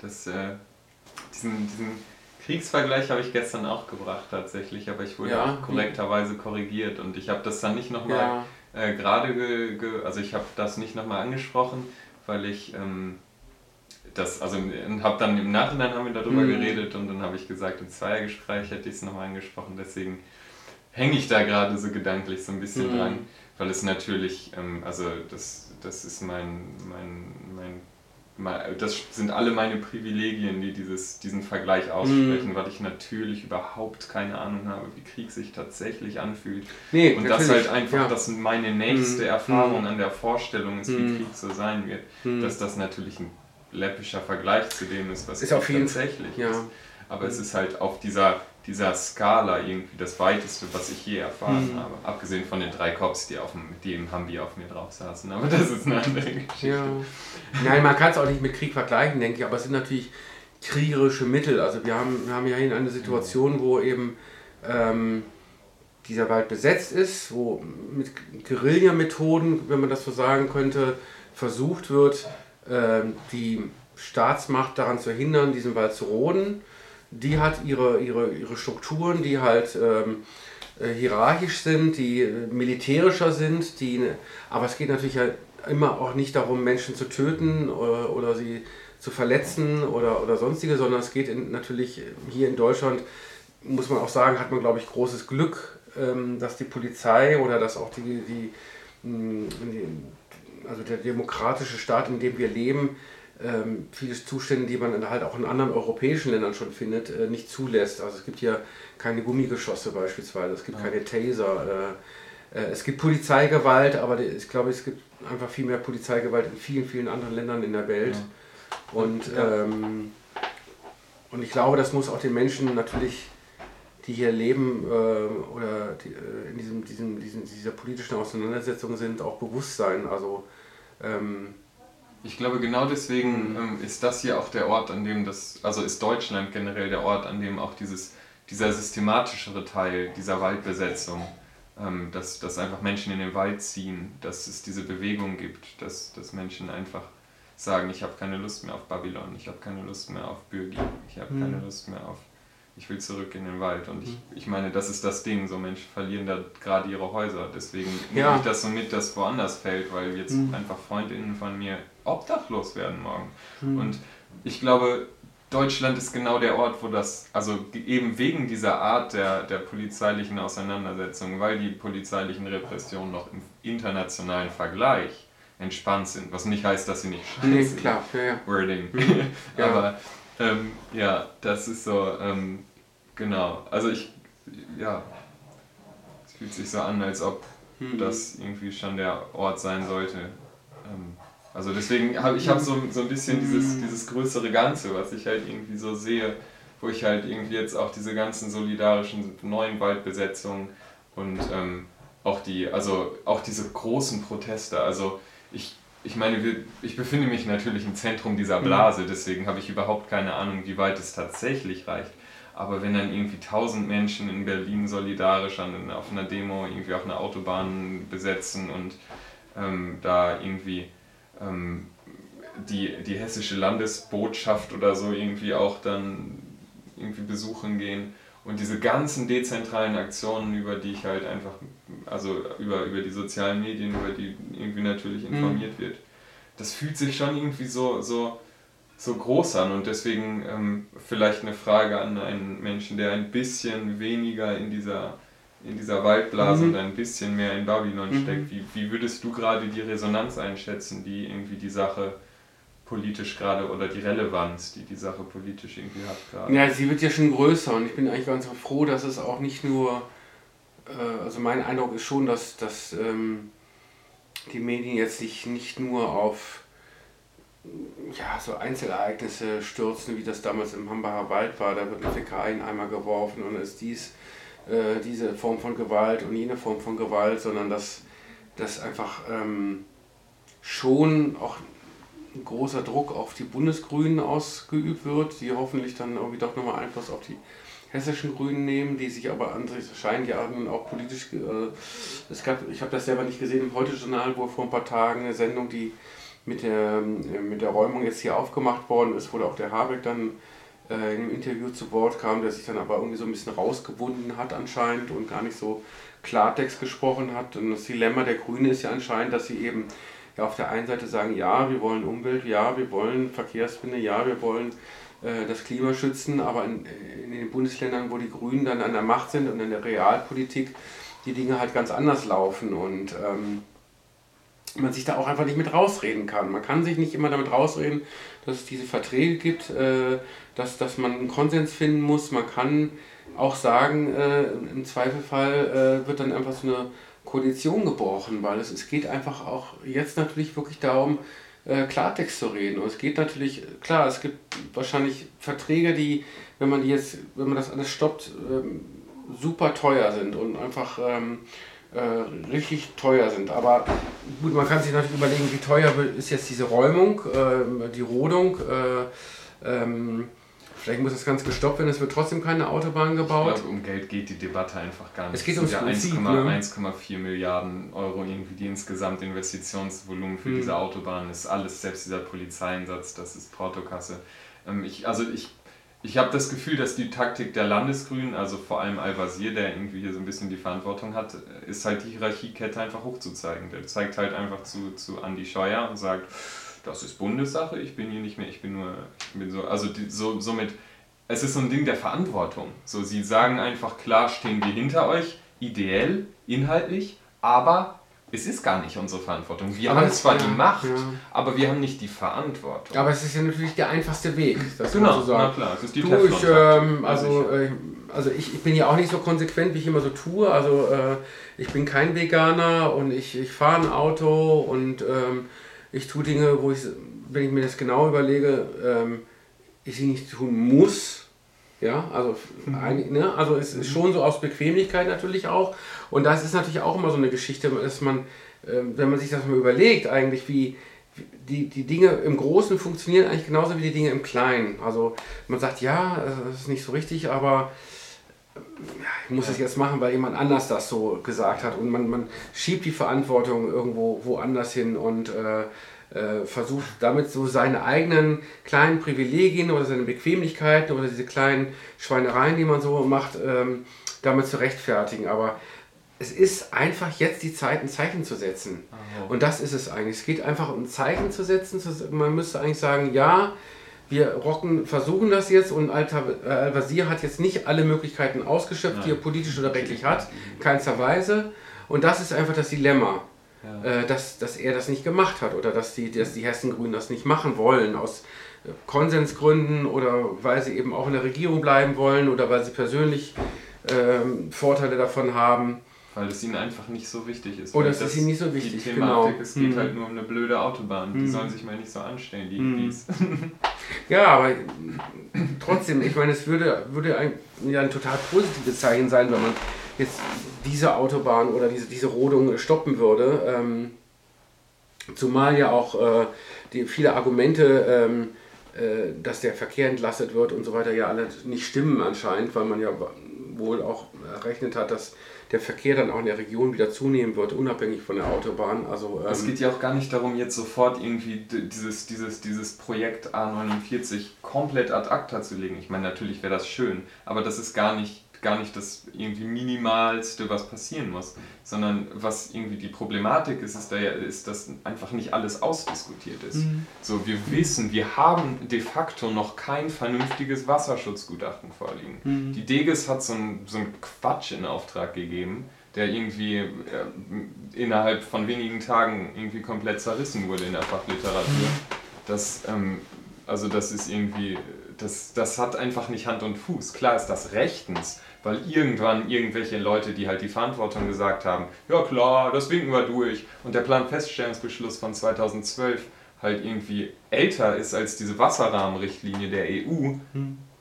Das, diesen Kriegsvergleich habe ich gestern auch gebracht tatsächlich, aber ich wurde auch korrekterweise korrigiert und ich habe das dann nicht nochmal also ich habe das nicht nochmal angesprochen, weil ich habe dann im Nachhinein haben wir darüber geredet und dann habe ich gesagt, im Zweiergespräch hätte ich es nochmal angesprochen, deswegen hänge ich da gerade so gedanklich so ein bisschen dran, weil es natürlich, das ist das sind alle meine Privilegien, die diesen Vergleich aussprechen, weil ich natürlich überhaupt keine Ahnung habe, wie Krieg sich tatsächlich anfühlt. Nee, und das halt einfach, dass meine nächste Erfahrung an der Vorstellung ist, wie Krieg so sein wird, dass das natürlich ein läppischer Vergleich zu dem ist, was Krieg tatsächlich ist. Aber es ist halt auf dieser Skala irgendwie das Weiteste, was ich je erfahren habe. Abgesehen von den 3 Cops, die im Hambi auf mir drauf saßen. Aber das ist eine andere Geschichte. Ja. Nein, man kann es auch nicht mit Krieg vergleichen, denke ich. Aber es sind natürlich kriegerische Mittel. Also wir haben ja hier eine Situation, wo eben dieser Wald besetzt ist, wo mit Guerilla-Methoden, wenn man das so sagen könnte, versucht wird, die Staatsmacht daran zu hindern, diesen Wald zu roden. Die hat ihre Strukturen, die halt hierarchisch sind, die militärischer sind, aber es geht natürlich halt immer auch nicht darum, Menschen zu töten oder sie zu verletzen oder sonstige, sondern es geht natürlich hier in Deutschland, muss man auch sagen, hat man, glaube ich, großes Glück, dass die Polizei oder dass auch also der demokratische Staat, in dem wir leben, viele Zustände, die man halt auch in anderen europäischen Ländern schon findet, nicht zulässt. Also es gibt hier keine Gummigeschosse beispielsweise, es gibt keine Taser, es gibt Polizeigewalt, aber ich glaube, es gibt einfach viel mehr Polizeigewalt in vielen, vielen anderen Ländern in der Welt. Ja. Und ich glaube, das muss auch den Menschen natürlich, die hier leben oder die in dieser politischen Auseinandersetzung sind, auch bewusst sein. Also, ich glaube, genau deswegen ist das hier auch der Ort, an dem ist Deutschland generell der Ort, an dem auch dieser systematischere Teil dieser Waldbesetzung, dass einfach Menschen in den Wald ziehen, dass es diese Bewegung gibt, dass Menschen einfach sagen, ich habe keine Lust mehr auf Babylon, ich habe keine Lust mehr auf Bürgi, ich habe keine Lust mehr auf, ich will zurück in den Wald. Und ich meine, das ist das Ding, so Menschen verlieren da gerade ihre Häuser, deswegen nehme ich das so mit, dass woanders fällt, weil jetzt einfach FreundInnen von mir obdachlos werden morgen. Und ich glaube, Deutschland ist genau der Ort, wo das, also eben wegen dieser Art der polizeilichen Auseinandersetzung, weil die polizeilichen Repressionen noch im internationalen Vergleich entspannt sind, was nicht heißt, dass sie nicht scheiße sind. Wording. Ja. Aber das ist so, genau, also es fühlt sich so an, als ob das irgendwie schon der Ort sein sollte. Also deswegen habe ich so ein bisschen dieses größere Ganze, was ich halt irgendwie so sehe, wo ich halt irgendwie jetzt auch diese ganzen solidarischen neuen Waldbesetzungen und auch diese großen Proteste. Also ich meine, ich befinde mich natürlich im Zentrum dieser Blase, deswegen habe ich überhaupt keine Ahnung, wie weit es tatsächlich reicht. Aber wenn dann irgendwie 1000 Menschen in Berlin solidarisch auf einer Demo irgendwie auf einer Autobahn besetzen und da irgendwie die hessische Landesbotschaft oder so irgendwie auch dann irgendwie besuchen gehen und diese ganzen dezentralen Aktionen, über die ich halt einfach, also über die sozialen Medien, über die irgendwie natürlich informiert wird, das fühlt sich schon irgendwie so groß an und deswegen vielleicht eine Frage an einen Menschen, der ein bisschen weniger in dieser Waldblase und ein bisschen mehr in Babylon steckt. Wie würdest du gerade die Resonanz einschätzen, die irgendwie die Sache politisch gerade, oder die Relevanz, die Sache politisch irgendwie hat gerade? Ja, sie wird ja schon größer und ich bin eigentlich ganz froh, dass es auch nicht nur also mein Eindruck ist schon, dass die Medien jetzt sich nicht nur auf so Einzelereignisse stürzen, wie das damals im Hambacher Wald war. Da wird ein Fäkal in den Eimer geworfen und ist diese Form von Gewalt und jene Form von Gewalt, sondern dass einfach schon auch ein großer Druck auf die Bundesgrünen ausgeübt wird, die hoffentlich dann irgendwie doch nochmal Einfluss auf die hessischen Grünen nehmen, die sich aber scheinen ja nun auch politisch, ich habe das selber nicht gesehen, im Heute-Journal wurde vor ein paar Tagen eine Sendung, die mit der Räumung jetzt hier aufgemacht worden ist, wo auch der Habeck dann in einem Interview zu Wort kam, der sich dann aber irgendwie so ein bisschen rausgewunden hat anscheinend und gar nicht so Klartext gesprochen hat. Und das Dilemma der Grünen ist ja anscheinend, dass sie eben auf der einen Seite sagen, ja, wir wollen Umwelt, ja, wir wollen Verkehrswende, ja, wir wollen das Klima schützen, aber in den Bundesländern, wo die Grünen dann an der Macht sind und in der Realpolitik, die Dinge halt ganz anders laufen und man sich da auch einfach nicht mit rausreden kann. Man kann sich nicht immer damit rausreden, dass es diese Verträge gibt, dass man einen Konsens finden muss. Man kann auch sagen, im Zweifelfall wird dann einfach so eine Koalition gebrochen, weil es geht einfach auch jetzt natürlich wirklich darum, Klartext zu reden. Und es geht natürlich, klar, es gibt wahrscheinlich Verträge, die, wenn man das alles stoppt, super teuer sind und einfach richtig teuer sind. Aber gut, man kann sich natürlich überlegen, wie teuer ist jetzt diese Räumung, die Rodung. Vielleicht muss das Ganze gestoppt werden, es wird trotzdem keine Autobahn gebaut. Ich glaube, um Geld geht die Debatte einfach gar nicht. Es geht ums Prinzip, ne? 1,4 Milliarden Euro irgendwie, die insgesamt Investitionsvolumen für diese Autobahn ist. Alles, selbst dieser Polizeieinsatz, das ist Portokasse. Ich habe das Gefühl, dass die Taktik der Landesgrünen, also vor allem Al-Wazir, der irgendwie hier so ein bisschen die Verantwortung hat, ist halt die Hierarchiekette einfach hochzuzeigen. Der zeigt halt einfach zu Andi Scheuer und sagt, das ist Bundessache, ich bin hier nicht mehr, somit, es ist so ein Ding der Verantwortung. So, sie sagen einfach, klar stehen wir hinter euch, ideell, inhaltlich, aber es ist gar nicht unsere Verantwortung. Wir haben zwar die Macht, aber wir haben nicht die Verantwortung. Aber es ist ja natürlich der einfachste Weg, das genau, so sagen. Na klar, es ist die Teflon-Taktik. Ich bin ja auch nicht so konsequent, wie ich immer so tue. Also ich bin kein Veganer und ich fahre ein Auto und ich tue Dinge, wenn ich mir das genau überlege, ich sie nicht tun muss. Ja, also es ist schon so aus Bequemlichkeit natürlich auch. Und das ist natürlich auch immer so eine Geschichte, dass man, wenn man sich das mal überlegt, eigentlich wie die Dinge im Großen funktionieren eigentlich genauso wie die Dinge im Kleinen. Also man sagt, ja, das ist nicht so richtig, aber ich muss das jetzt machen, weil jemand anders das so gesagt hat. Und man schiebt die Verantwortung irgendwo woanders hin und versucht damit so seine eigenen kleinen Privilegien oder seine Bequemlichkeiten oder diese kleinen Schweinereien, die man so macht, damit zu rechtfertigen. Aber es ist einfach jetzt die Zeit, ein Zeichen zu setzen. Aha. Und das ist es eigentlich. Es geht einfach um ein Zeichen zu setzen. Man müsste eigentlich sagen, ja, wir versuchen das jetzt und Al-Wazir hat jetzt nicht alle Möglichkeiten ausgeschöpft, die er politisch oder rechtlich hat, keinsterweise. Und das ist einfach das Dilemma, dass er das nicht gemacht hat oder dass die Hessen-Grünen das nicht machen wollen, aus Konsensgründen oder weil sie eben auch in der Regierung bleiben wollen oder weil sie persönlich Vorteile davon haben. Weil es ihnen einfach nicht so wichtig ist. Oder es ist ihnen nicht so wichtig, die Thematik, genau. Es geht halt nur um eine blöde Autobahn, die sollen sich mal nicht so anstellen, die Hippies. Ja, aber trotzdem, ich meine, es würde ein total positives Zeichen sein, wenn man jetzt diese Autobahn oder diese Rodung stoppen würde. Zumal ja auch die viele Argumente, dass der Verkehr entlastet wird und so weiter, ja alle nicht stimmen anscheinend, weil man ja wohl auch errechnet hat, dass der Verkehr dann auch in der Region wieder zunehmen wird, unabhängig von der Autobahn. Also, es geht ja auch gar nicht darum, jetzt sofort irgendwie dieses Projekt A49 komplett ad acta zu legen. Ich meine, natürlich wäre das schön, aber das ist gar nicht das irgendwie Minimalste, was passieren muss, sondern was irgendwie die Problematik ist, dass einfach nicht alles ausdiskutiert ist. So, wir wissen, wir haben de facto noch kein vernünftiges Wasserschutzgutachten vorliegen. Die DEGES hat so einen Quatsch in Auftrag gegeben, der irgendwie innerhalb von wenigen Tagen irgendwie komplett zerrissen wurde in der Fachliteratur. Das hat einfach nicht Hand und Fuß. Klar ist das rechtens, Weil irgendwann irgendwelche Leute, die halt die Verantwortung gesagt haben, ja klar, das winken wir durch. Und der Planfeststellungsbeschluss von 2012 halt irgendwie älter ist als diese Wasserrahmenrichtlinie der EU,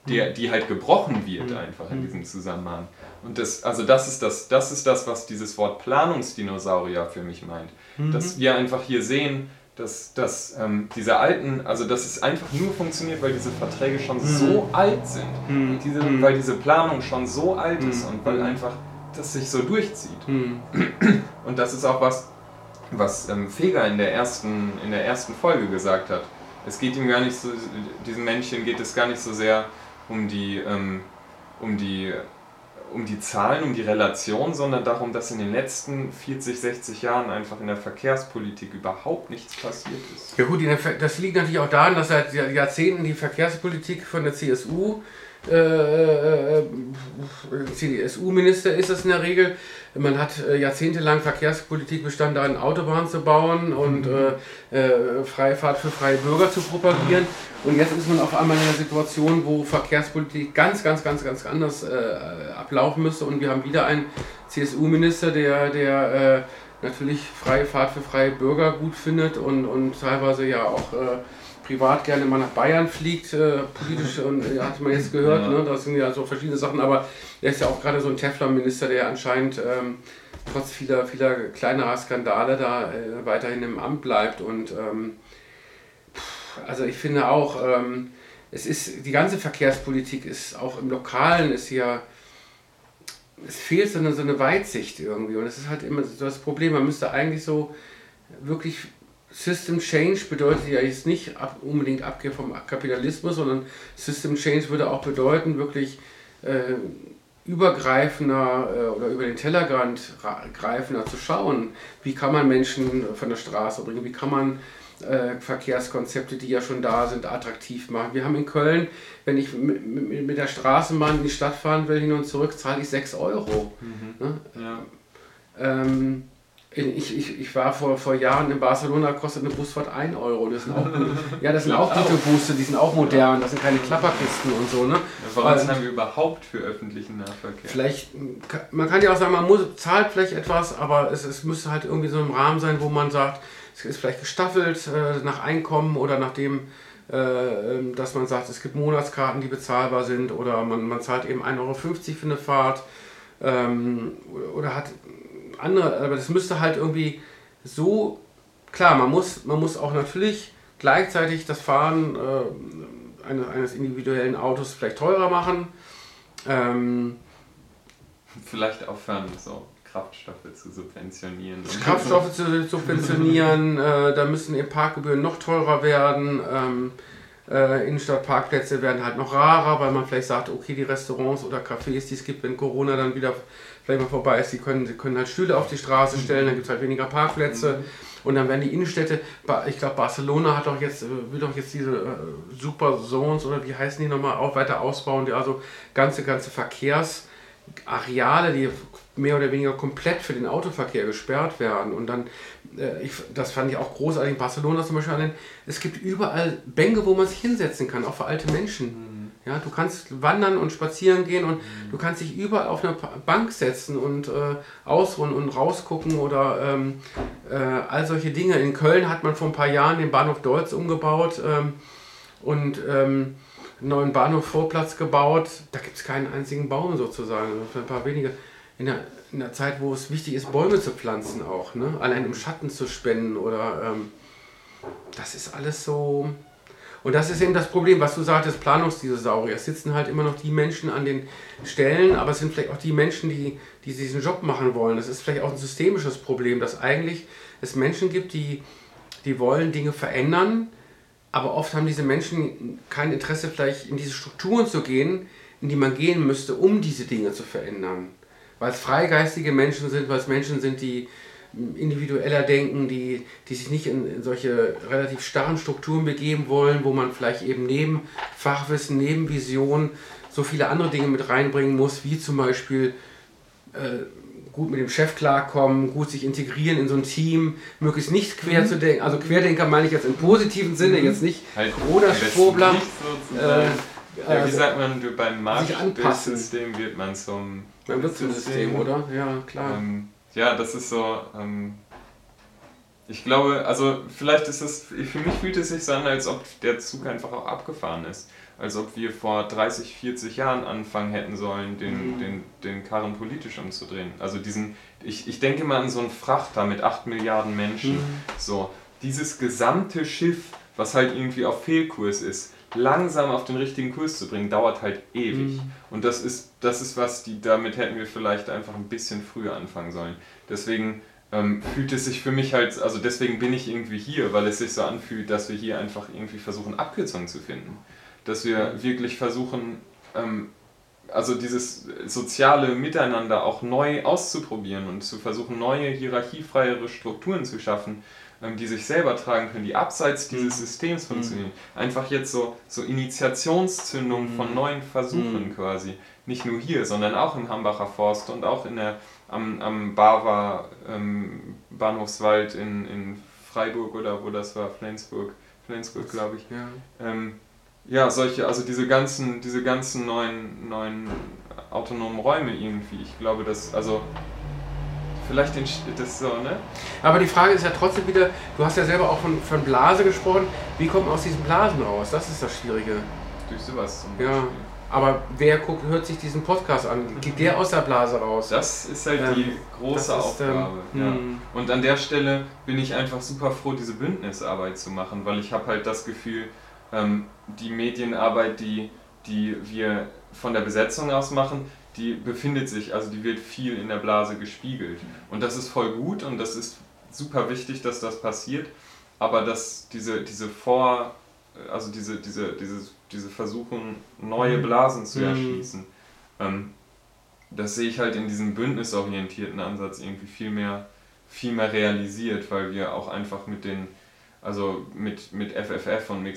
die halt gebrochen wird einfach in diesem Zusammenhang. Und das, also das ist das, was dieses Wort Planungsdinosaurier für mich meint. Dass wir einfach hier sehen, dass diese alten, also dass es einfach nur funktioniert, weil diese Verträge schon so alt sind, und weil diese Planung schon so alt ist und weil einfach das sich so durchzieht. Und das ist auch was Feger in der ersten Folge gesagt hat. Es geht ihm gar nicht so, diesem Männchen geht es gar nicht so sehr um die Zahlen, um die Relation, sondern darum, dass in den letzten 40, 60 Jahren einfach in der Verkehrspolitik überhaupt nichts passiert ist. Ja gut, das liegt natürlich auch daran, dass seit Jahrzehnten die Verkehrspolitik von der CSU, CDU-Minister ist das in der Regel, man hat jahrzehntelang Verkehrspolitik bestand darin, Autobahnen zu bauen und Freifahrt für freie Bürger zu propagieren. Und jetzt ist man auf einmal in einer Situation, wo Verkehrspolitik ganz anders ablaufen müsste. Und wir haben wieder einen CSU-Minister, der natürlich Freifahrt für freie Bürger gut findet und teilweise ja auch privat gerne mal nach Bayern fliegt, politisch, und hat man jetzt gehört, ne? Das sind ja so verschiedene Sachen, aber er ist ja auch gerade so ein Teflon-Minister, der anscheinend trotz vieler kleinerer Skandale da weiterhin im Amt bleibt. Und also ich finde auch, es ist, die ganze Verkehrspolitik ist auch im Lokalen, ist ja, es fehlt so eine Weitsicht irgendwie, und das ist halt immer so das Problem. Man müsste eigentlich so wirklich, System Change bedeutet ja jetzt nicht unbedingt Abkehr vom Kapitalismus, sondern System Change würde auch bedeuten, wirklich übergreifender oder über den Tellerrand greifender zu schauen, wie kann man Menschen von der Straße bringen, wie kann man Verkehrskonzepte, die ja schon da sind, attraktiv machen. Wir haben in Köln, wenn ich mit der Straßenbahn in die Stadt fahren will, hin und zurück, zahle ich 6 Euro. Ich war vor Jahren in Barcelona, kostet eine Busfahrt 1 Euro. Das sind auch gute Busse, die sind auch modern, das sind keine Klapperkisten und so. Ne? Warum haben wir überhaupt für öffentlichen Nahverkehr? Vielleicht, man kann ja auch sagen, zahlt vielleicht etwas, aber es müsste halt irgendwie so im Rahmen sein, wo man sagt, es ist vielleicht gestaffelt nach Einkommen oder nach dem, dass man sagt, es gibt Monatskarten, die bezahlbar sind, oder man zahlt eben 1,50 Euro für eine Fahrt oder hat andere, aber das müsste halt irgendwie so, klar, man muss auch natürlich gleichzeitig das Fahren eines individuellen Autos vielleicht teurer machen. Vielleicht aufhören, so Kraftstoffe zu subventionieren. Da müssen eben Parkgebühren noch teurer werden. Innenstadtparkplätze werden halt noch rarer, weil man vielleicht sagt, okay, die Restaurants oder Cafés, die es gibt, wenn Corona dann wieder vielleicht mal vorbei ist, die können halt Stühle auf die Straße stellen, dann gibt es halt weniger Parkplätze, und dann werden die Innenstädte, ich glaube Barcelona will doch jetzt diese Super Zones oder wie heißen die nochmal, auch weiter ausbauen, die also ganze Verkehrsareale, die mehr oder weniger komplett für den Autoverkehr gesperrt werden. Und dann, das fand ich auch großartig in Barcelona zum Beispiel, es gibt überall Bänke, wo man sich hinsetzen kann, auch für alte Menschen. Ja, du kannst wandern und spazieren gehen und du kannst dich überall auf einer Bank setzen und ausruhen und rausgucken oder all solche Dinge. In Köln hat man vor ein paar Jahren den Bahnhof Deutz umgebaut und einen neuen Bahnhof Vorplatz gebaut. Da gibt es keinen einzigen Baum sozusagen, für ein paar wenige. In der Zeit, wo es wichtig ist, Bäume zu pflanzen auch, ne? Allein um Schatten zu spenden oder das ist alles so. Und das ist eben das Problem, was du sagtest, Planungsdinosaurier. Es sitzen halt immer noch die Menschen an den Stellen, aber es sind vielleicht auch die Menschen, die diesen Job machen wollen. Das ist vielleicht auch ein systemisches Problem, dass eigentlich es Menschen gibt, die wollen Dinge verändern, aber oft haben diese Menschen kein Interesse, vielleicht in diese Strukturen zu gehen, in die man gehen müsste, um diese Dinge zu verändern. Weil es freigeistige Menschen sind, weil es Menschen sind, die individueller denken, die sich nicht in solche relativ starren Strukturen begeben wollen, wo man vielleicht eben neben Fachwissen, neben Vision so viele andere Dinge mit reinbringen muss, wie zum Beispiel gut mit dem Chef klarkommen, gut sich integrieren in so ein Team, möglichst nicht quer zu denken. Also Querdenker meine ich jetzt im positiven Sinne, jetzt nicht Corona-Schwurbler. Ja, wie sagt man, du beim Markt bist, System wird man zum... Man wird zum System, oder? Ja, klar. Ja, das ist so... ich glaube, also vielleicht ist es... Für mich fühlt es sich so an, als ob der Zug einfach auch abgefahren ist. Als ob wir vor 30, 40 Jahren anfangen hätten sollen, den Karren politisch umzudrehen. Also diesen... Ich denke mal an so einen Frachter mit 8 Milliarden Menschen. So, dieses gesamte Schiff, was halt irgendwie auf Fehlkurs ist, langsam auf den richtigen Kurs zu bringen, dauert halt ewig. Und das ist was, damit hätten wir vielleicht einfach ein bisschen früher anfangen sollen. Deswegen fühlt es sich für mich halt, also deswegen bin ich irgendwie hier, weil es sich so anfühlt, dass wir hier einfach irgendwie versuchen, Abkürzungen zu finden. Dass wir wirklich versuchen, also dieses soziale Miteinander auch neu auszuprobieren und zu versuchen, neue, hierarchiefreiere Strukturen zu schaffen, die sich selber tragen können, die abseits dieses Systems funktionieren. Einfach jetzt so Initiationszündung von neuen Versuchen quasi. Nicht nur hier, sondern auch im Hambacher Forst und auch in am Bawa, Bahnhofswald in Freiburg oder wo das war, Flensburg glaube ich. Ja. Ja, solche, also diese ganzen neuen autonomen Räume irgendwie. Ich glaube, dass, also vielleicht das so, ne? Aber die Frage ist ja trotzdem wieder, du hast ja selber auch von Blase gesprochen, wie kommt man aus diesen Blasen raus? Das ist das Schwierige. Durch sowas zum Beispiel. Ja, aber wer hört sich diesen Podcast an? Geht der aus der Blase raus? Das ist halt die große Aufgabe. Ja. Und an der Stelle bin ich einfach super froh, diese Bündnisarbeit zu machen, weil ich habe halt das Gefühl, die Medienarbeit, die wir von der Besetzung aus machen, die befindet sich, also die wird viel in der Blase gespiegelt. Und das ist voll gut und das ist super wichtig, dass das passiert. Aber dass diese Versuchung, neue Blasen zu erschließen, das sehe ich halt in diesem bündnisorientierten Ansatz irgendwie viel mehr realisiert, weil wir auch einfach mit FFF und mit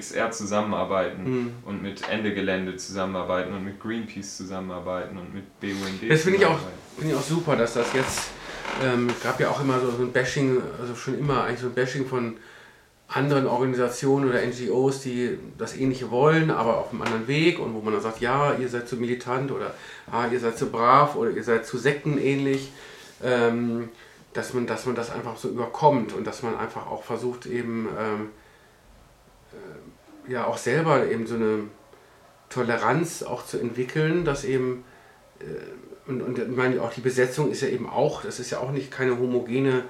XR zusammenarbeiten und mit Ende-Gelände zusammenarbeiten und mit Greenpeace zusammenarbeiten und mit BUND. Das finde ich auch super, dass das jetzt, gab ja auch immer so ein Bashing, also schon immer eigentlich so ein Bashing von anderen Organisationen oder NGOs, die das Ähnliche wollen, aber auf einem anderen Weg und wo man dann sagt, ja, ihr seid zu militant oder ihr seid zu brav oder ihr seid zu sektenähnlich. Dass man das einfach so überkommt und dass man einfach auch versucht eben ja auch selber eben so eine Toleranz auch zu entwickeln, dass eben und ich meine auch die Besetzung ist ja eben auch, das ist ja auch nicht keine homogene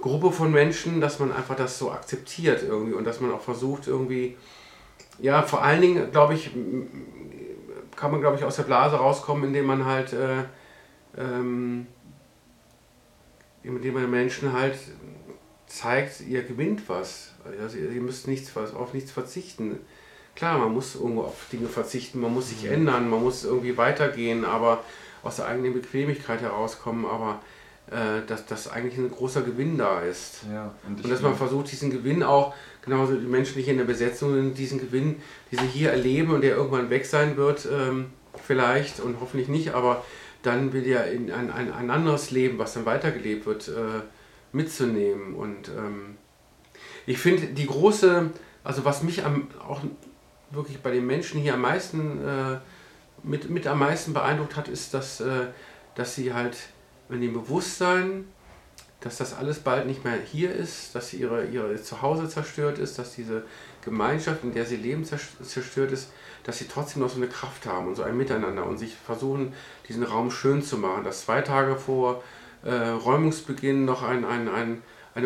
Gruppe von Menschen, dass man einfach das so akzeptiert irgendwie und dass man auch versucht irgendwie, ja vor allen Dingen glaube ich, kann man glaube ich aus der Blase rauskommen, indem man halt indem man Menschen halt zeigt, ihr gewinnt was. Also ihr müsst auf nichts verzichten. Klar, man muss irgendwo auf Dinge verzichten, man muss sich ändern, man muss irgendwie weitergehen, aber aus der eigenen Bequemlichkeit herauskommen, aber dass das eigentlich ein großer Gewinn da ist. Ja, und dass man versucht, diesen Gewinn auch, genauso die Menschen, die hier in der Besetzung sind, diesen Gewinn, die sie hier erleben und der irgendwann weg sein wird, vielleicht und hoffentlich nicht, aber dann will ja in ein anderes Leben, was dann weitergelebt wird, mitzunehmen. Und ich finde die große, also was mich auch wirklich bei den Menschen hier am meisten, mit am meisten beeindruckt hat, ist, dass sie halt in dem Bewusstsein, dass das alles bald nicht mehr hier ist, dass ihre Zuhause zerstört ist, dass diese Gemeinschaft, in der sie leben, zerstört ist, dass sie trotzdem noch so eine Kraft haben und so ein Miteinander und sich versuchen, diesen Raum schön zu machen. Dass 2 Tage vor Räumungsbeginn noch eine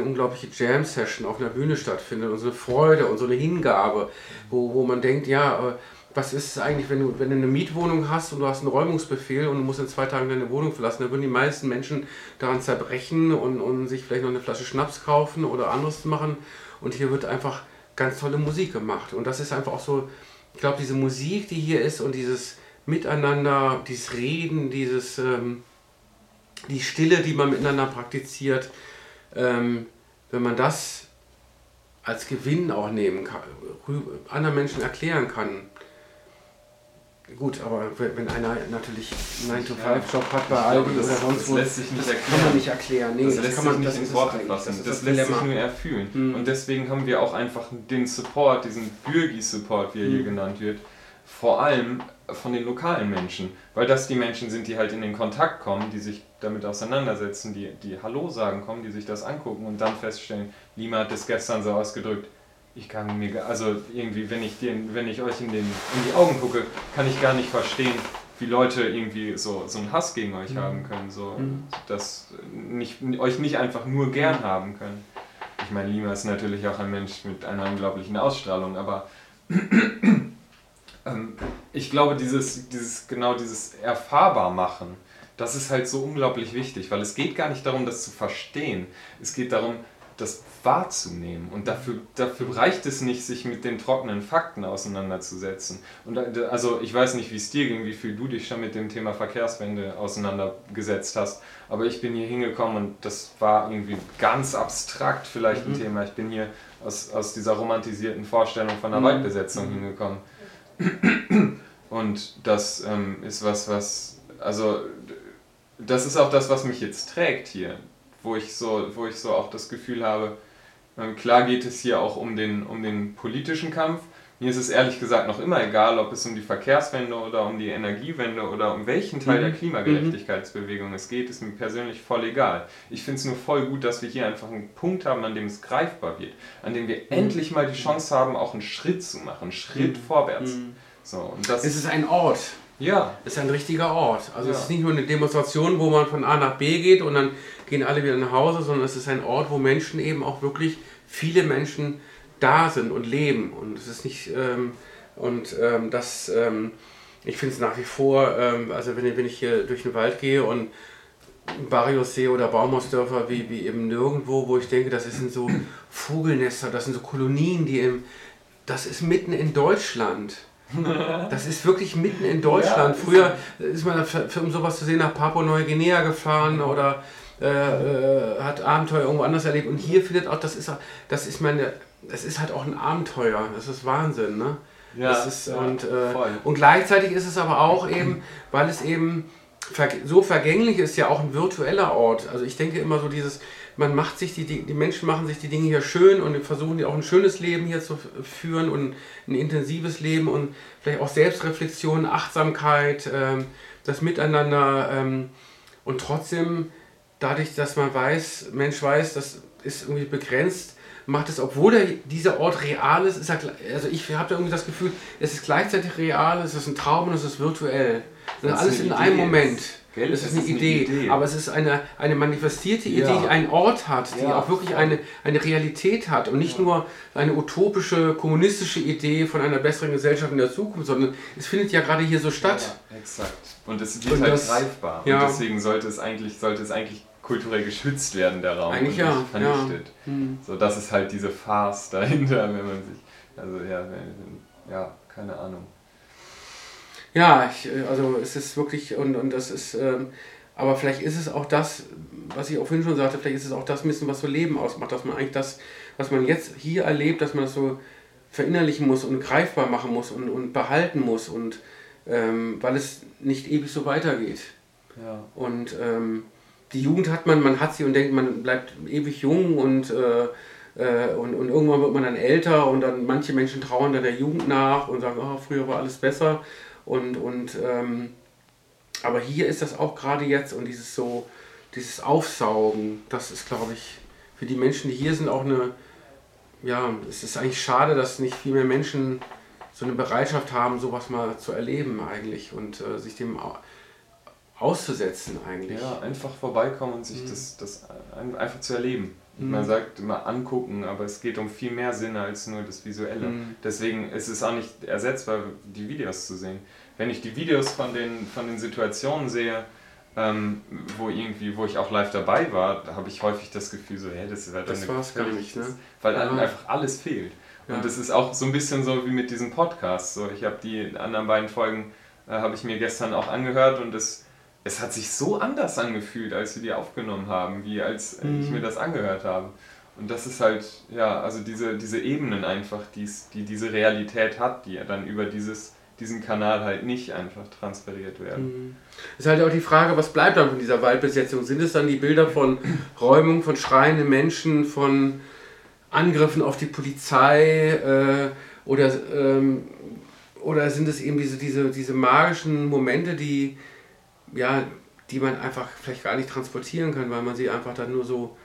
unglaubliche Jam-Session auf einer Bühne stattfindet und so eine Freude und so eine Hingabe, wo man denkt, ja, was ist es eigentlich, wenn du eine Mietwohnung hast und du hast einen Räumungsbefehl und du musst in 2 Tagen deine Wohnung verlassen, dann würden die meisten Menschen daran zerbrechen und sich vielleicht noch eine Flasche Schnaps kaufen oder anderes machen. Und hier wird einfach ganz tolle Musik gemacht. Und das ist einfach auch so, ich glaube, diese Musik, die hier ist und dieses Miteinander, dieses Reden, die Stille, die man miteinander praktiziert, wenn man das als Gewinn auch nehmen kann, anderen Menschen erklären kann. Gut, aber wenn einer natürlich einen 9-to-5-Job hat bei Aldi oder sonst wo, das kann man nicht erklären. Nee, das kann man nicht in Worte fassen. Das lässt sich nur erfühlen. Und deswegen haben wir auch einfach den Support, diesen Bürgi-Support, wie er hier genannt wird, vor allem von den lokalen Menschen, weil das die Menschen sind, die halt in den Kontakt kommen, die sich damit auseinandersetzen, die Hallo sagen kommen, die sich das angucken und dann feststellen, Lima hat das gestern so ausgedrückt, ich kann mir, also irgendwie, wenn ich euch in die Augen gucke, kann ich gar nicht verstehen, wie Leute irgendwie so einen Hass gegen euch haben können, so, dass euch nicht einfach nur gern haben können. Ich meine, Lima ist natürlich auch ein Mensch mit einer unglaublichen Ausstrahlung, aber ich glaube, dieses Erfahrbarmachen, das ist halt so unglaublich wichtig, weil es geht gar nicht darum, das zu verstehen. Es geht darum, das wahrzunehmen. Und dafür reicht es nicht, sich mit den trockenen Fakten auseinanderzusetzen. Und also ich weiß nicht, wie es dir ging, wie viel du dich schon mit dem Thema Verkehrswende auseinandergesetzt hast, aber ich bin hier hingekommen und das war irgendwie ganz abstrakt vielleicht ein Thema. Ich bin hier aus dieser romantisierten Vorstellung von der Waldbesetzung hingekommen. Und das ist das ist auch das, was mich jetzt trägt hier, wo ich so auch das Gefühl habe, klar geht es hier auch um den politischen Kampf. Mir ist es ehrlich gesagt noch immer egal, ob es um die Verkehrswende oder um die Energiewende oder um welchen Teil der Klimagerechtigkeitsbewegung es geht, ist mir persönlich voll egal. Ich finde es nur voll gut, dass wir hier einfach einen Punkt haben, an dem es greifbar wird, an dem wir endlich mal die Chance haben, auch einen Schritt zu machen, einen Schritt vorwärts. So, und das es ist ein Ort. Ja. Es ist ein richtiger Ort. Also es ist nicht nur eine Demonstration, wo man von A nach B geht und dann gehen alle wieder nach Hause, sondern es ist ein Ort, wo Menschen eben auch wirklich, viele Menschen da sind und leben und es ist nicht ich finde es nach wie vor, also wenn ich hier durch den Wald gehe und Barrios sehe oder Baumhausdörfer wie eben nirgendwo, wo ich denke, das sind so Vogelnester, das sind so Kolonien, das ist mitten in Deutschland. Das ist wirklich mitten in Deutschland. Ja, früher ist man, um sowas zu sehen, nach Papua-Neuguinea gefahren oder hat Abenteuer irgendwo anders erlebt und hier findet auch, das ist halt auch ein Abenteuer, das ist Wahnsinn, ne? Ja, das ist, ja, und gleichzeitig ist es aber auch eben, weil es eben so vergänglich ist, ja auch ein virtueller Ort. Also ich denke immer so die Menschen machen sich die Dinge hier schön und versuchen auch ein schönes Leben hier zu führen und ein intensives Leben und vielleicht auch Selbstreflexion, Achtsamkeit, das Miteinander und trotzdem dadurch, dass Mensch weiß, das ist irgendwie begrenzt, macht es, obwohl dieser Ort real ist, also ich habe da irgendwie das Gefühl, es ist gleichzeitig real, es ist ein Traum und es ist virtuell. Das ist alles in einem Moment. Es ist eine Idee, aber es ist eine manifestierte Idee, die einen Ort hat, die auch wirklich eine Realität hat und nicht nur eine utopische, kommunistische Idee von einer besseren Gesellschaft in der Zukunft, sondern es findet ja gerade hier so statt. Ja, exakt. Und es wird halt greifbar. Ja. Und deswegen sollte es eigentlich kulturell geschützt werden, der Raum, eigentlich, und nicht vernichtet. Ja. So, das ist halt diese Farce dahinter, wenn man sich, keine Ahnung. Ja, also es ist wirklich, und das ist, aber vielleicht ist es auch das, was ich auch vorhin schon sagte, vielleicht ist es auch das ein bisschen, was so Leben ausmacht, dass man eigentlich das, was man jetzt hier erlebt, dass man das so verinnerlichen muss und greifbar machen muss und behalten muss, und weil es nicht ewig so weitergeht. Ja. Und die Jugend hat man hat sie und denkt, man bleibt ewig jung und irgendwann wird man dann älter und dann manche Menschen trauern dann der Jugend nach und sagen, oh, früher war alles besser. Aber hier ist das auch gerade jetzt und dieses Aufsaugen, das ist, glaube ich, für die Menschen, die hier sind, auch es ist eigentlich schade, dass nicht viel mehr Menschen so eine Bereitschaft haben, sowas mal zu erleben eigentlich und sich dem auszusetzen eigentlich. Ja, einfach vorbeikommen und sich das einfach zu erleben. Man sagt immer angucken, aber es geht um viel mehr Sinne als nur das Visuelle. Deswegen ist es auch nicht ersetzbar, die Videos zu sehen. Wenn ich die Videos von den Situationen sehe, wo ich auch live dabei war, da habe ich häufig das Gefühl so, das war das war's gar nicht, ne? Weil einem einfach alles fehlt. Ja. Und das ist auch so ein bisschen so wie mit diesem Podcast. So, ich habe die anderen beiden Folgen habe ich mir gestern auch angehört und es hat sich so anders angefühlt, als wir die aufgenommen haben, wie als ich mir das angehört habe. Und das ist halt, diese Ebenen einfach, die diese Realität hat, die dann über diesen Kanal halt nicht einfach transferiert werden. Es ist halt auch die Frage, was bleibt dann von dieser Waldbesetzung? Sind es dann die Bilder von Räumung, von schreienden Menschen, von Angriffen auf die Polizei oder Oder sind es eben diese magischen Momente, die, ja, die man einfach vielleicht gar nicht transportieren kann, weil man sie einfach dann nur so,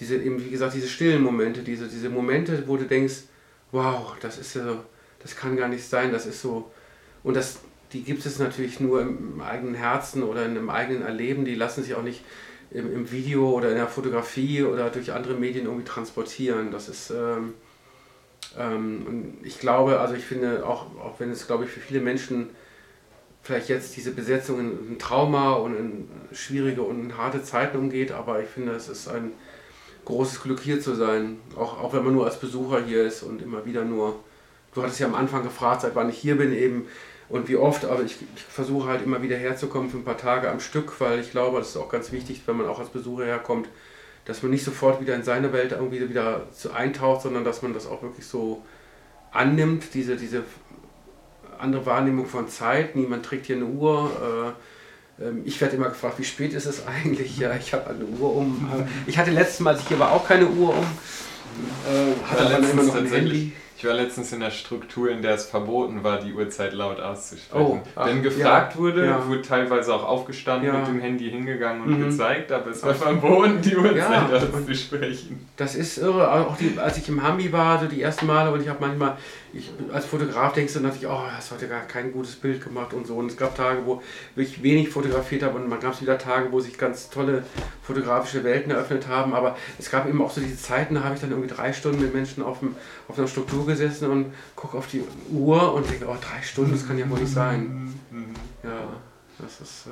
diese eben, wie gesagt, diese stillen Momente, diese Momente, wo du denkst, wow, das ist ja so, das kann gar nicht sein, das ist so, und das, die gibt es natürlich nur im eigenen Herzen oder in einem eigenen Erleben, die lassen sich auch nicht im Video oder in der Fotografie oder durch andere Medien irgendwie transportieren. Das ist, ich glaube, also ich finde, auch wenn es, glaube ich, für viele Menschen vielleicht jetzt diese Besetzung in Trauma und in schwierige und in harte Zeiten umgeht, aber ich finde, es ist ein großes Glück, hier zu sein, auch wenn man nur als Besucher hier ist und immer wieder nur, du hattest ja am Anfang gefragt, seit wann ich hier bin eben und wie oft, aber ich versuche halt immer wieder herzukommen für ein paar Tage am Stück, weil ich glaube, das ist auch ganz wichtig, wenn man auch als Besucher herkommt, dass man nicht sofort wieder in seine Welt irgendwie wieder eintaucht, sondern dass man das auch wirklich so annimmt, diese andere Wahrnehmung von Zeit, niemand trägt hier eine Uhr. Ich werde immer gefragt, wie spät ist es eigentlich? Ja, ich habe eine Uhr um. Ich hatte letztes Mal, als ich hier war, auch keine Uhr um. Hatte immer noch ein Handy. Ich war letztens in der Struktur, in der es verboten war, die Uhrzeit laut auszusprechen. Wenn gefragt wurde teilweise auch aufgestanden, mit dem Handy hingegangen und gezeigt, aber es war verboten, die Uhrzeit auszusprechen. Das ist irre. Auch als ich im Hambi war, so die ersten Male, und ich habe manchmal, als Fotograf denkst du natürlich, oh, das hat ja gar kein gutes Bild gemacht und so. Und es gab Tage, wo ich wenig fotografiert habe, und dann gab es wieder Tage, wo sich ganz tolle fotografische Welten eröffnet haben. Aber es gab eben auch so diese Zeiten, da habe ich dann irgendwie 3 Stunden mit Menschen auf einer Struktur gesessen und gucke auf die Uhr und denke, oh, 3 Stunden, das kann ja wohl nicht sein. Ja, das ist,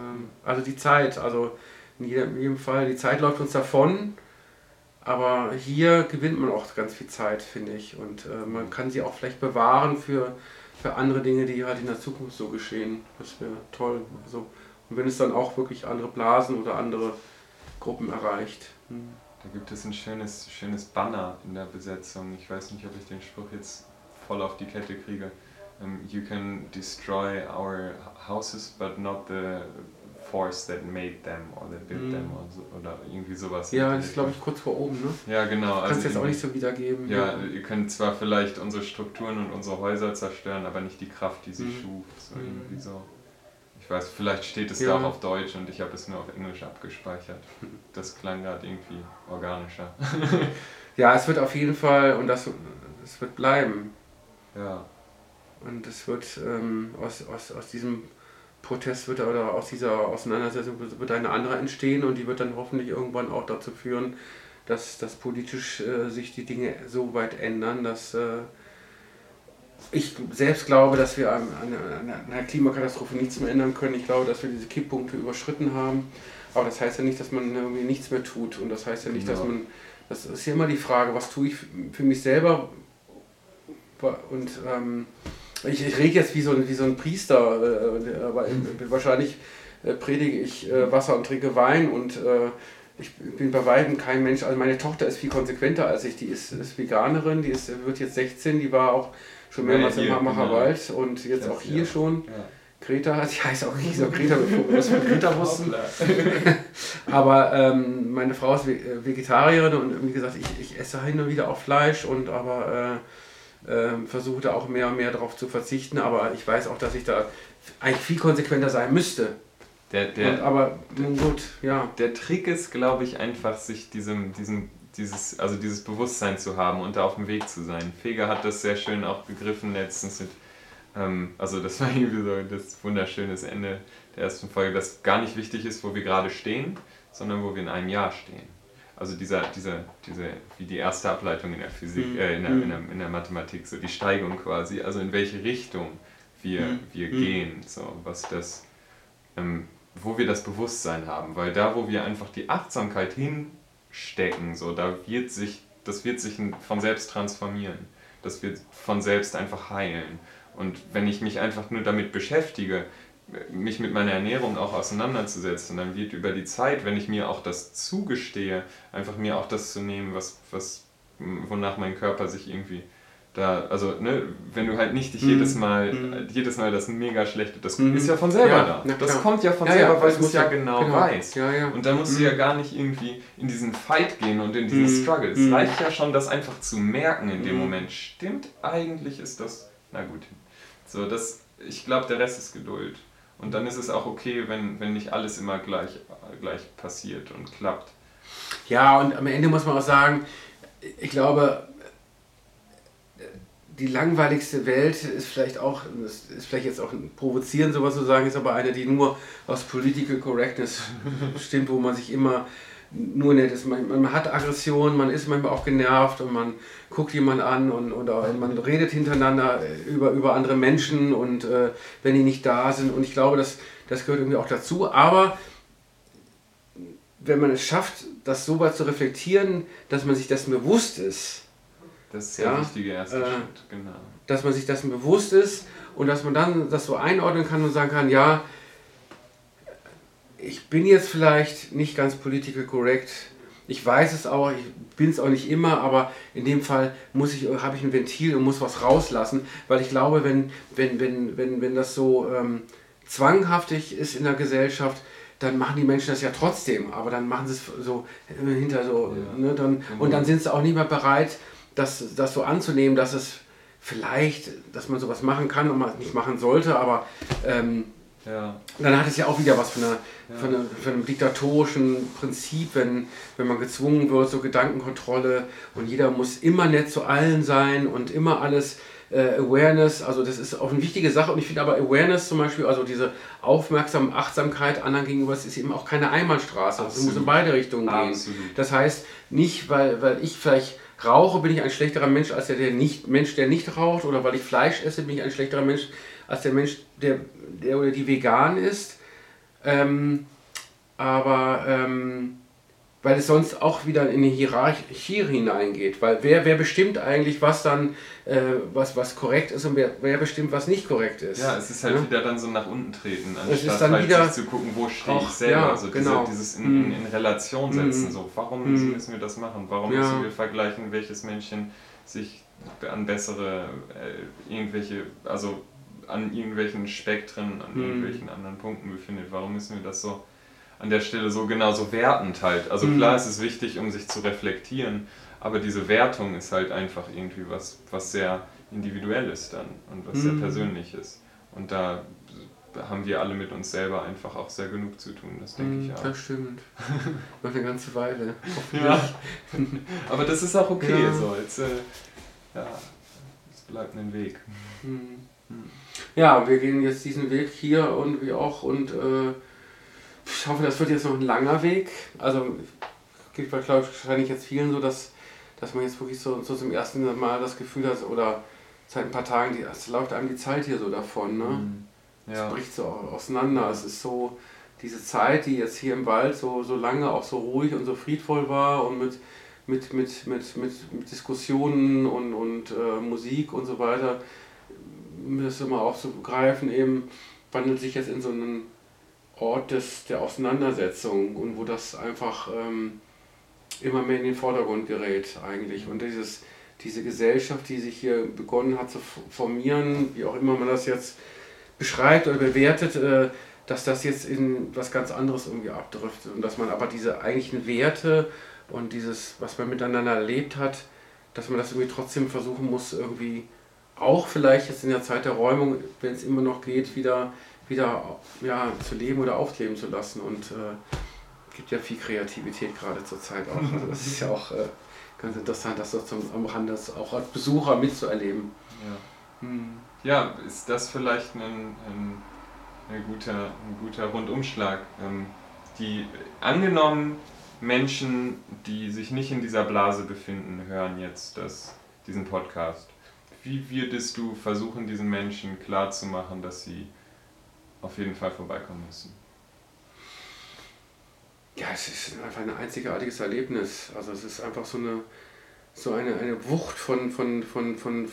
also die Zeit, also in jedem Fall, die Zeit läuft uns davon, aber hier gewinnt man auch ganz viel Zeit, finde ich, und man kann sie auch vielleicht bewahren für andere Dinge, die halt in der Zukunft so geschehen. Das wäre toll. Also, und wenn es dann auch wirklich andere Blasen oder andere Gruppen erreicht. Da gibt es ein schönes Banner in der Besetzung. Ich weiß nicht, ob ich den Spruch jetzt voll auf die Kette kriege. You can destroy our houses, but not the force that made them or that built them oder irgendwie sowas. Ja, das ist, glaube ich, kurz vor oben, ne? Ja, genau. Das kannst du jetzt auch nicht so wiedergeben. Ja, ihr könnt zwar vielleicht unsere Strukturen und unsere Häuser zerstören, aber nicht die Kraft, die sie schuf. So irgendwie so. Ich weiß, vielleicht steht es da auch auf Deutsch und ich habe es nur auf Englisch abgespeichert. Das klang gerade irgendwie organischer. Ja, es wird auf jeden Fall, und es wird bleiben. Ja. Und es wird aus diesem Protest oder aus dieser Auseinandersetzung wird eine andere entstehen, und die wird dann hoffentlich irgendwann auch dazu führen, dass politisch sich die Dinge so weit ändern, dass... Ich selbst glaube, dass wir an einer Klimakatastrophe nichts mehr ändern können. Ich glaube, dass wir diese Kipppunkte überschritten haben. Aber das heißt ja nicht, dass man irgendwie nichts mehr tut. Und das heißt ja nicht, dass man... Das ist ja immer die Frage, was tue ich für mich selber? Und ich rede jetzt wie so ein Priester. Aber wahrscheinlich predige ich Wasser und trinke Wein. Und ich bin bei weitem kein Mensch. Also meine Tochter ist viel konsequenter als ich. Die ist Veganerin, die wird jetzt 16, die war auch... schon mehrmals im Hambacher Wald und jetzt auch hier schon. Ja. Greta, die heißt auch nicht so Greta, bevor wir das von Greta wussten. Aber meine Frau ist Vegetarierin, und wie gesagt, ich esse hin und wieder auch Fleisch, und aber versuche da auch mehr und mehr darauf zu verzichten. Aber ich weiß auch, dass ich da eigentlich viel konsequenter sein müsste. Der Trick ist, glaube ich, einfach, sich dieses Bewusstsein zu haben und da auf dem Weg zu sein. Feger hat das sehr schön auch begriffen letztens mit, also das war irgendwie so das wunderschöne Ende der ersten Folge, dass gar nicht wichtig ist, wo wir gerade stehen, sondern wo wir in einem Jahr stehen. Also diese wie die erste Ableitung in der Physik, in der Mathematik, so die Steigung quasi, also in welche Richtung wir gehen, so was das, wo wir das Bewusstsein haben, weil da, wo wir einfach die Achtsamkeit hinstecken, so, das wird sich von selbst transformieren, das wird von selbst einfach heilen. Und wenn ich mich einfach nur damit beschäftige, mich mit meiner Ernährung auch auseinanderzusetzen, dann wird über die Zeit, wenn ich mir auch das zugestehe, einfach mir auch das zu nehmen, wonach mein Körper sich irgendwie da, also, ne, wenn du halt nicht dich jedes Mal das mega schlechte, das ist ja von selber da. Das kommt ja von selber, weil du es ja genau weißt. Ja. Und dann musst du ja gar nicht irgendwie in diesen Fight gehen und in diesen Struggle. Es reicht ja schon, das einfach zu merken in dem Moment. Stimmt, eigentlich ist das, na gut. So, das ich glaube, der Rest ist Geduld. Und dann ist es auch okay, wenn nicht alles immer gleich passiert und klappt. Ja, und am Ende muss man auch sagen, ich glaube, die langweiligste Welt ist vielleicht auch, das ist vielleicht jetzt auch ein Provozieren, sowas zu sagen, ist aber eine, die nur aus Political Correctness stimmt, wo man sich immer nur nett ist. Man hat Aggression, man ist manchmal auch genervt und man guckt jemanden an oder man redet hintereinander über andere Menschen und wenn die nicht da sind. Und ich glaube, das gehört irgendwie auch dazu. Aber wenn man es schafft, das so weit zu reflektieren, dass man sich dessen bewusst ist. Das ist der wichtige erste Schritt, genau. Dass man sich dessen bewusst ist und dass man dann das so einordnen kann und sagen kann, ja, ich bin jetzt vielleicht nicht ganz political correct, ich weiß es auch, ich bin es auch nicht immer, aber in dem Fall habe ich ein Ventil und muss was rauslassen, weil ich glaube, wenn das so zwanghaftig ist in der Gesellschaft, dann machen die Menschen das ja trotzdem, aber dann machen sie es so hinter so, ja. Ne, dann, und dann sind sie auch nicht mehr bereit, das so anzunehmen, dass es vielleicht, dass man sowas machen kann und man es nicht machen sollte, aber dann hat es ja auch wieder was von einem diktatorischen Prinzip, wenn man gezwungen wird, so Gedankenkontrolle und jeder muss immer nett zu allen sein und immer alles Awareness, also das ist auch eine wichtige Sache und ich finde aber Awareness zum Beispiel, also diese aufmerksame Achtsamkeit anderen gegenüber, es ist eben auch keine Einbahnstraße, also es muss in beide Richtungen gehen. Absolut. Das heißt, nicht weil ich vielleicht rauche, bin ich ein schlechterer Mensch als der nicht raucht, oder weil ich Fleisch esse, bin ich ein schlechterer Mensch als der Mensch, der oder die vegan ist. Weil es sonst auch wieder in eine Hierarchie hineingeht, weil wer bestimmt eigentlich, was dann was korrekt ist und wer bestimmt, was nicht korrekt ist. Ja, es ist halt wieder dann so nach unten treten, anstatt halt wieder sich zu gucken, wo stehe ich selber, ja, also genau. Dieses in Relation setzen, so warum müssen wir das machen, warum müssen wir vergleichen, welches Männchen sich an bessere, also an irgendwelchen Spektren, an irgendwelchen anderen Punkten befindet, warum müssen wir das so an der Stelle so genauso wertend halt. Also klar, es ist wichtig, um sich zu reflektieren, aber diese Wertung ist halt einfach irgendwie was sehr individuell ist dann und was sehr persönlich ist. Und da haben wir alle mit uns selber einfach auch sehr genug zu tun, das denke ich auch. Das stimmt. Noch eine ganze Weile. Ja. Aber das ist auch okay. Ja. So. Es bleibt ein Weg. Ja, wir gehen jetzt diesen Weg hier irgendwie auch und ich hoffe, das wird jetzt noch ein langer Weg. Also, ich glaube, wahrscheinlich jetzt vielen so, dass man jetzt wirklich so zum ersten Mal das Gefühl hat, oder seit ein paar Tagen, es läuft einem die Zeit hier so davon. Ne? Ja. Es bricht so auseinander. Es ist so, diese Zeit, die jetzt hier im Wald so lange auch so ruhig und so friedvoll war und mit Diskussionen und Musik und so weiter, das immer auch zu begreifen, eben wandelt sich jetzt in so einen Ort der Auseinandersetzung und wo das einfach immer mehr in den Vordergrund gerät eigentlich. Und diese Gesellschaft, die sich hier begonnen hat zu formieren, wie auch immer man das jetzt beschreibt oder bewertet, dass das jetzt in was ganz anderes irgendwie abdriftet und dass man aber diese eigentlichen Werte und dieses, was man miteinander erlebt hat, dass man das irgendwie trotzdem versuchen muss, irgendwie auch vielleicht jetzt in der Zeit der Räumung, wenn es immer noch geht, wieder zu leben oder aufleben zu lassen und gibt ja viel Kreativität gerade zur Zeit auch. Also das ist ja auch ganz interessant, das so am Rand auch als Besucher mitzuerleben. Ja, ja, ist das vielleicht ein guter Rundumschlag. Angenommen, Menschen, die sich nicht in dieser Blase befinden, hören jetzt diesen Podcast. Wie würdest du versuchen, diesen Menschen klarzumachen, dass sie auf jeden Fall vorbeikommen müssen? Ja, es ist einfach ein einzigartiges Erlebnis. Also es ist einfach so eine Wucht von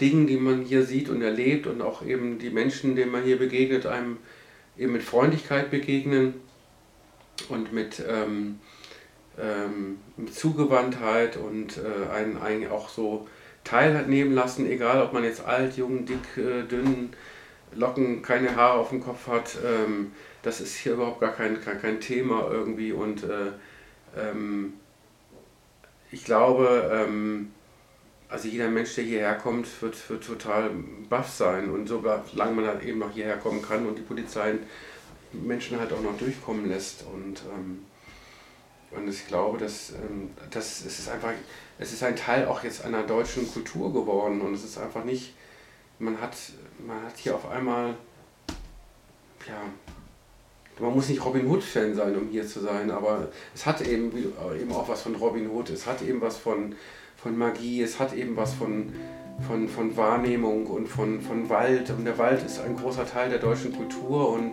Dingen, die man hier sieht und erlebt und auch eben die Menschen, denen man hier begegnet, einem eben mit Freundlichkeit begegnen und mit Zugewandtheit und einen eigentlich auch so teilnehmen lassen, egal ob man jetzt alt, jung, dick, dünn, Locken, keine Haare auf dem Kopf hat, das ist hier überhaupt gar kein Thema irgendwie und ich glaube, Also jeder Mensch, der hierher kommt, wird total baff sein. Und solange man halt eben noch hierher kommen kann und die Polizei Menschen halt auch noch durchkommen lässt. Und ich glaube, es ist ein Teil auch jetzt einer deutschen Kultur geworden. Und es ist einfach nicht, man hat hier auf einmal, ja, man muss nicht Robin Hood-Fan sein, um hier zu sein, aber es hat eben auch was von Robin Hood, es hat eben was von Magie, es hat eben was von Wahrnehmung und von Wald. Und der Wald ist ein großer Teil der deutschen Kultur und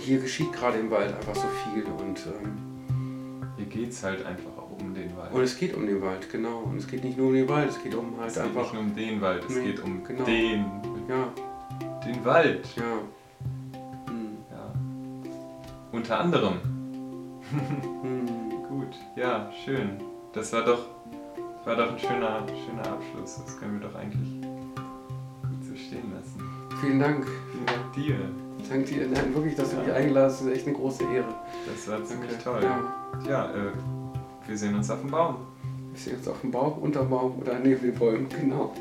hier geschieht gerade im Wald einfach so viel. Und hier geht es halt einfach auch um den Wald. Und es geht um den Wald, genau. Und es geht nicht nur um den Wald, es geht um halt einfach... Es geht nicht nur um den Wald, es geht um den... Ja. Den Wald. Ja. Hm. Ja. Unter anderem. Hm. Gut, ja, schön. Das war doch ein schöner Abschluss. Das können wir doch eigentlich gut so stehen lassen. Vielen Dank. Vielen Dank dir. Dank dir. Nein, wirklich, dass du mich eingeladen hast, ist echt eine große Ehre. Das war ziemlich toll. Ja, wir sehen uns auf dem Baum. Wir sehen uns auf dem Baum, unter dem Baum oder neben den Bäumen, genau.